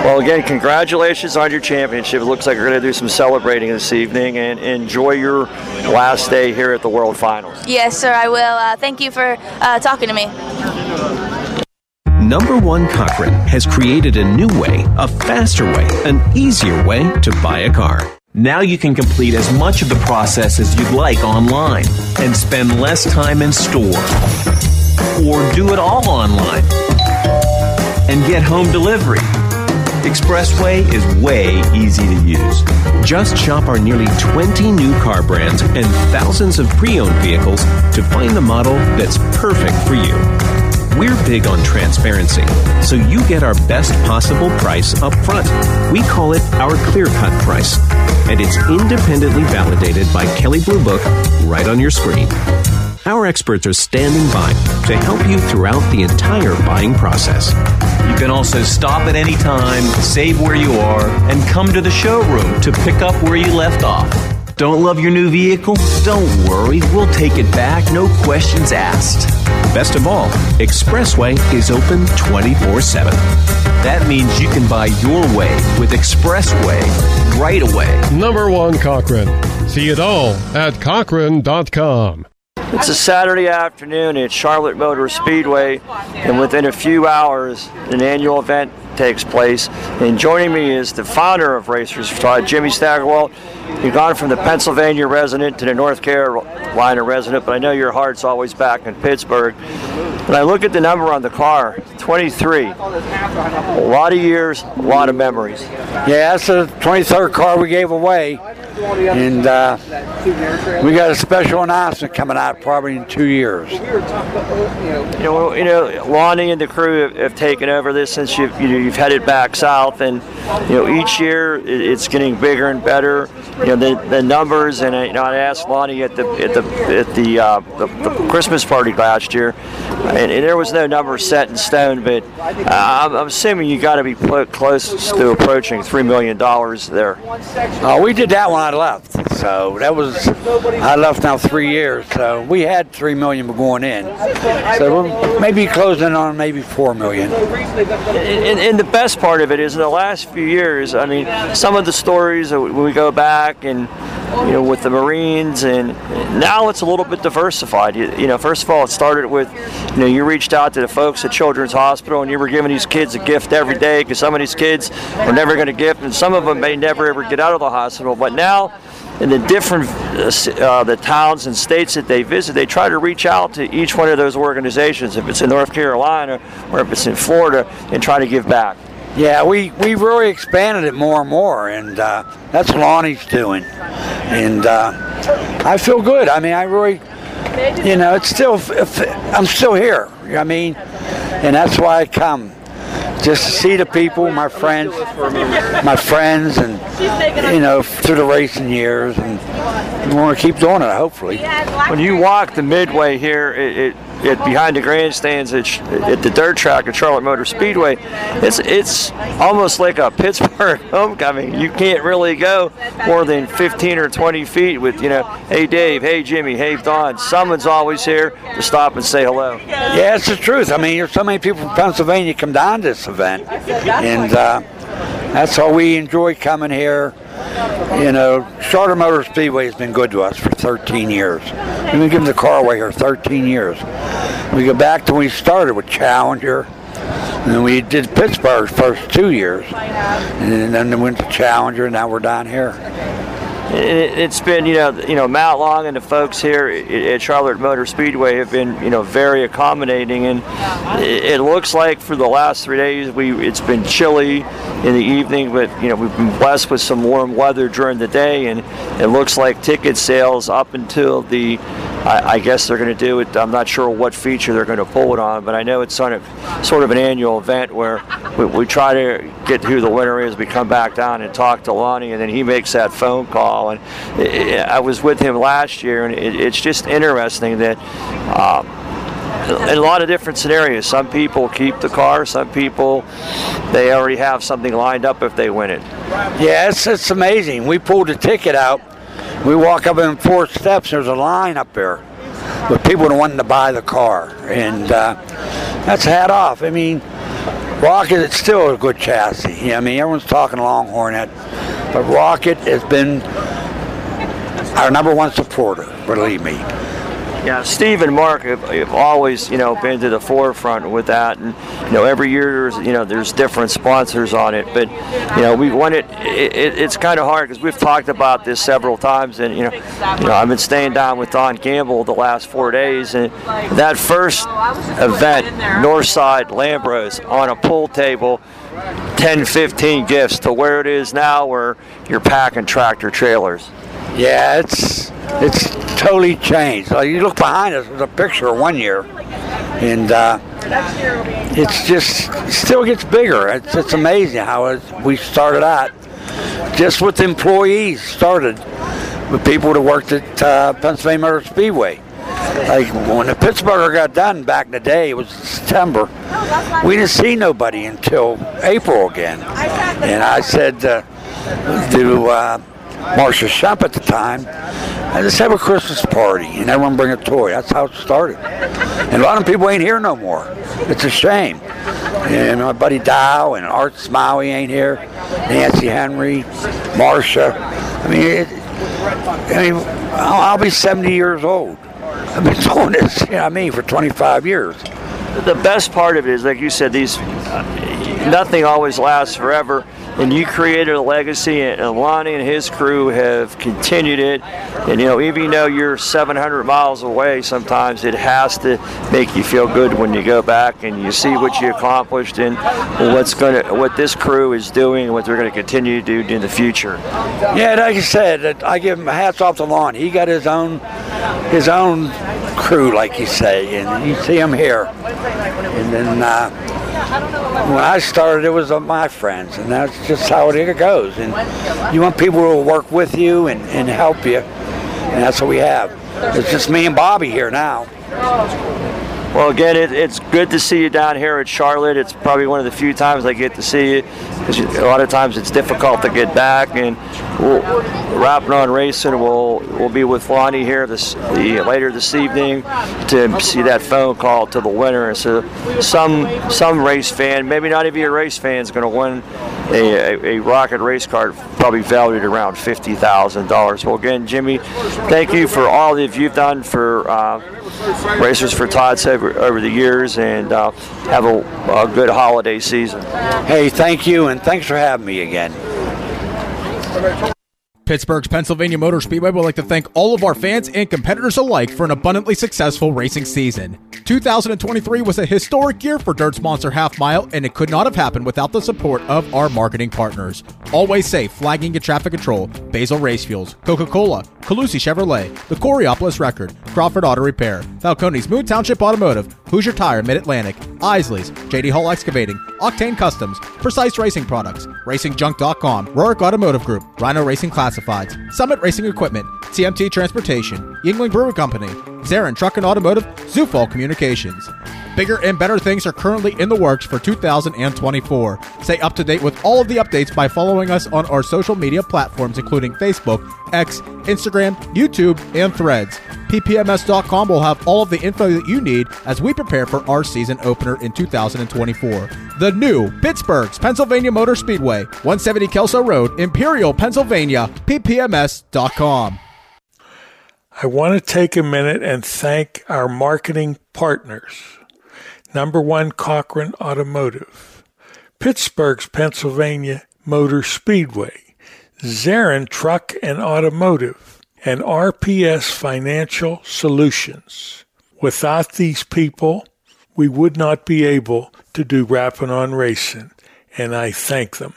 Well, again, congratulations on your championship. It looks like you're going to do some celebrating this evening, and enjoy your last day here at the World Finals. Yes, sir, I will. Uh, thank you for uh, talking to me. Number One Cochrane has created a new way, a faster way, an easier way to buy a car. Now you can complete as much of the process as you'd like online and spend less time in store, or do it all online and get home delivery. Expressway is way easy to use. Just shop our nearly twenty new car brands and thousands of pre-owned vehicles to find the model that's perfect for you. We're big on transparency, so you get our best possible price up front. We call it our clear-cut price, and it's independently validated by Kelley Blue Book right on your screen. Our experts are standing by to help you throughout the entire buying process. You can also stop at any time, save where you are, and come to the showroom to pick up where you left off. Don't love your new vehicle? Don't worry, we'll take it back, no questions asked. Best of all, Expressway is open twenty-four seven. That means you can buy your way with Expressway right away. Number One Cochrane. See it all at Cochrane dot com. It's a Saturday afternoon at Charlotte Motor Speedway, and within a few hours, an annual event takes place. And joining me is the founder of Racers for Tots, Jimmy Steigerwald. You've gone from the Pennsylvania resident to the North Carolina resident, but I know your heart's always back in Pittsburgh. When I look at the number on the car, twenty-three, a lot of years, a lot of memories. Yeah, that's the twenty-third car we gave away, and uh, we got a special announcement coming out probably in two years. You know, you know, Lonnie and the crew have, have taken over this since you've, you know, you've headed back south, and, you know, each year it's getting bigger and better. You know, the, the numbers, and I, you know, I asked Lonnie at the at the at the, uh, the, the Christmas party last year, and, and there was no number set in stone, but uh, I'm, I'm assuming you got to be close to approaching three million dollars there. Uh, we did that when I left. So that was, I left now three years. So we had three million going in. So we're maybe closing on maybe four million. And, and the best part of it is in the last few years, I mean, some of the stories when we go back and, you know, with the Marines, and now it's a little bit diversified. You, you know, first of all, it started with, you know, you reached out to the folks at Children's Hospital and you were giving these kids a gift every day because some of these kids were never going to gift, and some of them may never ever get out of the hospital. But now, in the different uh, the towns and states that they visit, they try to reach out to each one of those organizations, if it's in North Carolina or if it's in Florida, and try to give back. Yeah, we, we really expanded it more and more, and uh, that's what Lonnie's doing. And uh, I feel good. I mean, I really, you know, it's still, I'm still here, you know what I mean? And that's why I come, just to see the people, my friends, my friends, and, you know, through the racing years, and we want to keep doing it, hopefully. When you walk the midway here, it, it It, behind the grandstands at, at the dirt track at Charlotte Motor Speedway, it's it's almost like a Pittsburgh homecoming. You can't really go more than fifteen or twenty feet with, you know, hey Dave, hey Jimmy, hey Don. Someone's always here to stop and say hello. Yeah, it's the truth. I mean, there's so many people from Pennsylvania come down to this event, and uh, that's how we enjoy coming here. You know, Charter Motor Speedway has been good to us for thirteen years. We've been giving the car away here thirteen years. We go back to when we started with Challenger, and then we did Pittsburgh's first two years, and then we went to Challenger, and now we're down here. It's been, you know, you know, Matt Long and the folks here at Charlotte Motor Speedway have been, you know, very accommodating, and it looks like for the last three days we it's been chilly in the evening, but, you know, we've been blessed with some warm weather during the day, and it looks like ticket sales up until the, I, I guess they're going to do it. I'm not sure what feature they're going to pull it on, but I know it's sort of sort of an annual event where we, we try to get who the winner is. We come back down and talk to Lonnie, and then he makes that phone call. And I was with him last year, and it's just interesting that um, in a lot of different scenarios, some people keep the car, some people, they already have something lined up if they win it. Yeah, it's, it's amazing. We pulled the ticket out. We walk up in four steps. There's a line up there with people wanting to buy the car, and uh, that's hat off. I mean, Rocket is still a good chassis. Yeah, I mean, everyone's talking Longhorn, at, but Rocket has been our number one supporter, believe me. Yeah, Steve and Mark have, have always, you know, been to the forefront with that, and, you know, every year, you know, there's different sponsors on it, but, you know, we want it, it, it it's kind of hard because we've talked about this several times, and, you know, you know, I've been staying down with Don Campbell the last four days, and that first event, Northside Lambros, on a pool table, ten, fifteen gifts to where it is now where you're packing tractor trailers. Yeah, it's it's totally changed. Like, you look behind us, there's a picture of one year, and uh, it's just it still gets bigger. It's, it's amazing how it's, we started out just with employees, started with people that worked at uh, Pennsylvania Motor Speedway. Like when the Pittsburgher got done back in the day, it was September. We didn't see nobody until April again, and I said uh, to. Uh, Marsha Shop at the time, and let's have a Christmas party and everyone bring a toy. That's how it started. And a lot of people ain't here no more. It's a shame. And my buddy Dow and Art Smiley ain't here, Nancy Henry, Marsha. I mean, it, I mean I'll, I'll be seventy years old. I've been doing this, you know what I mean, for twenty-five years. The best part of it is, like you said, these nothing always lasts forever. And you created a legacy, and Lonnie and his crew have continued it. And, you know, even though you're seven hundred miles away, sometimes it has to make you feel good when you go back and you see what you accomplished and what's going to, what this crew is doing and what they're going to continue to do in the future. Yeah, like you said, I give him hats off to Lonnie. He got his own, his own crew, like you say, and you see him here. And then. Uh, When I started, it was my friends, and that's just how it goes. And you want people to work with you and, and help you, and that's what we have. It's just me and Bobby here now. Well, again, it, it's good to see you down here at Charlotte. It's probably one of the few times I get to see you, because a lot of times it's difficult to get back. And we'll, Rappin' on Racin' will will be with Lonnie here this the, later this evening to see that phone call to the winner. And so some some race fan, maybe not even a race fan, is going to win a, a, a Rocket race car, probably valued around fifty thousand dollars. Well, again, Jimmy, thank you for all that you've done for uh, Racers for Tots over, over the years, and uh, have a, a good holiday season. Hey, thank you, and thanks for having me again. Pittsburgh's Pennsylvania Motor Speedway would like to thank all of our fans and competitors alike for an abundantly successful racing season. two thousand twenty-three was a historic year for Dirt's Monster Half Mile, and it could not have happened without the support of our marketing partners. Always Safe, Flagging and Traffic Control, Basil Race Fuels, Coca-Cola, Calusi Chevrolet, the Coriopolis Record, Crawford Auto Repair, Falcone's Moon Township Automotive, Hoosier Tire Mid-Atlantic, Isley's, J D Hall Excavating, Octane Customs, Precise Racing Products, Racing Junk dot com, Rorick Automotive Group, Rhino Racing Classifieds, Summit Racing Equipment, T M T Transportation, Yingling Brewing Company, Zarin Truck and Automotive, Zufall Communications. Bigger and better things are currently in the works for two thousand twenty-four. Stay up to date with all of the updates by following us on our social media platforms, including Facebook, X, Instagram, YouTube, and Threads. P P M S dot com will have all of the info that you need as we prepare for our season opener in two thousand twenty-four. The new Pittsburgh's Pennsylvania Motor Speedway, one seventy Kelso Road, Imperial, Pennsylvania, P P M S dot com. I want to take a minute and thank our marketing partners. Number one, Cochran Automotive, Pittsburgh's Pennsylvania Motor Speedway, Zarin Truck and Automotive, and R P S Financial Solutions. Without these people, we would not be able to do Rappin' on Racin', and I thank them.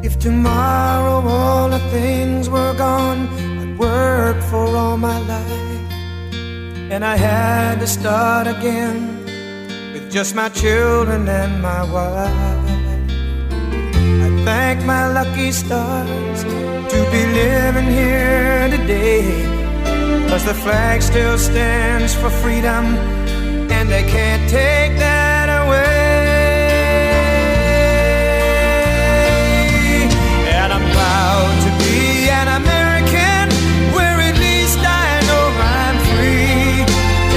If tomorrow all the things were gone, I'd work for all my life, and I had to start again with just my children and my wife. I thank my lucky stars to be living here today, 'cause the flag still stands for freedom, and they can't take that away. To be an American, where at least I know I'm free,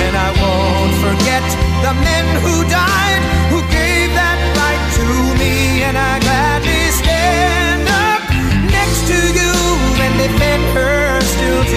and I won't forget the men who died, who gave that right to me, and I gladly stand up next to you and defend her still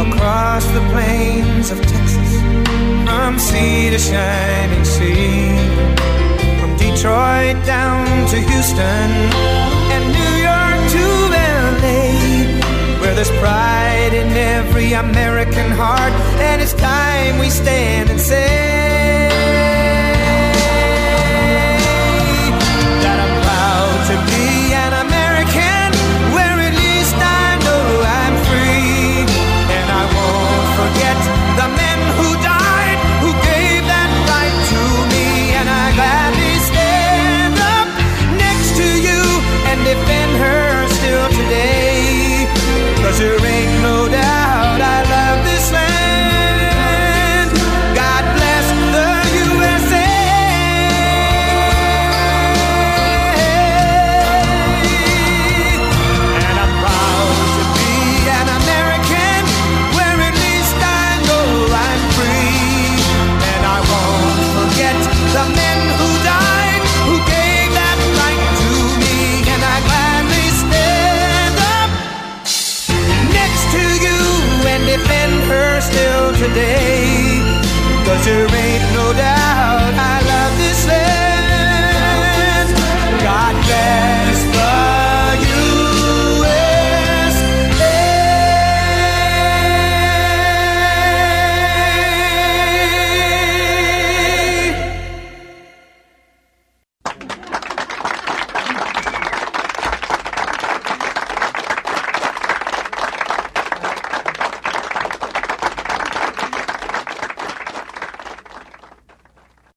across the plains of Texas, from sea to shining sea, from Detroit down to Houston and New York to L A, where there's pride in every American heart, and it's time we stand and say to be an American, where at least I know I'm free, and I won't forget the men who died, who gave that right to me, and I gladly stand up next to you and defend her still today, 'cause there ain't no doubt I love this land. God bless the U S A. Defend her still today, 'cause her ain't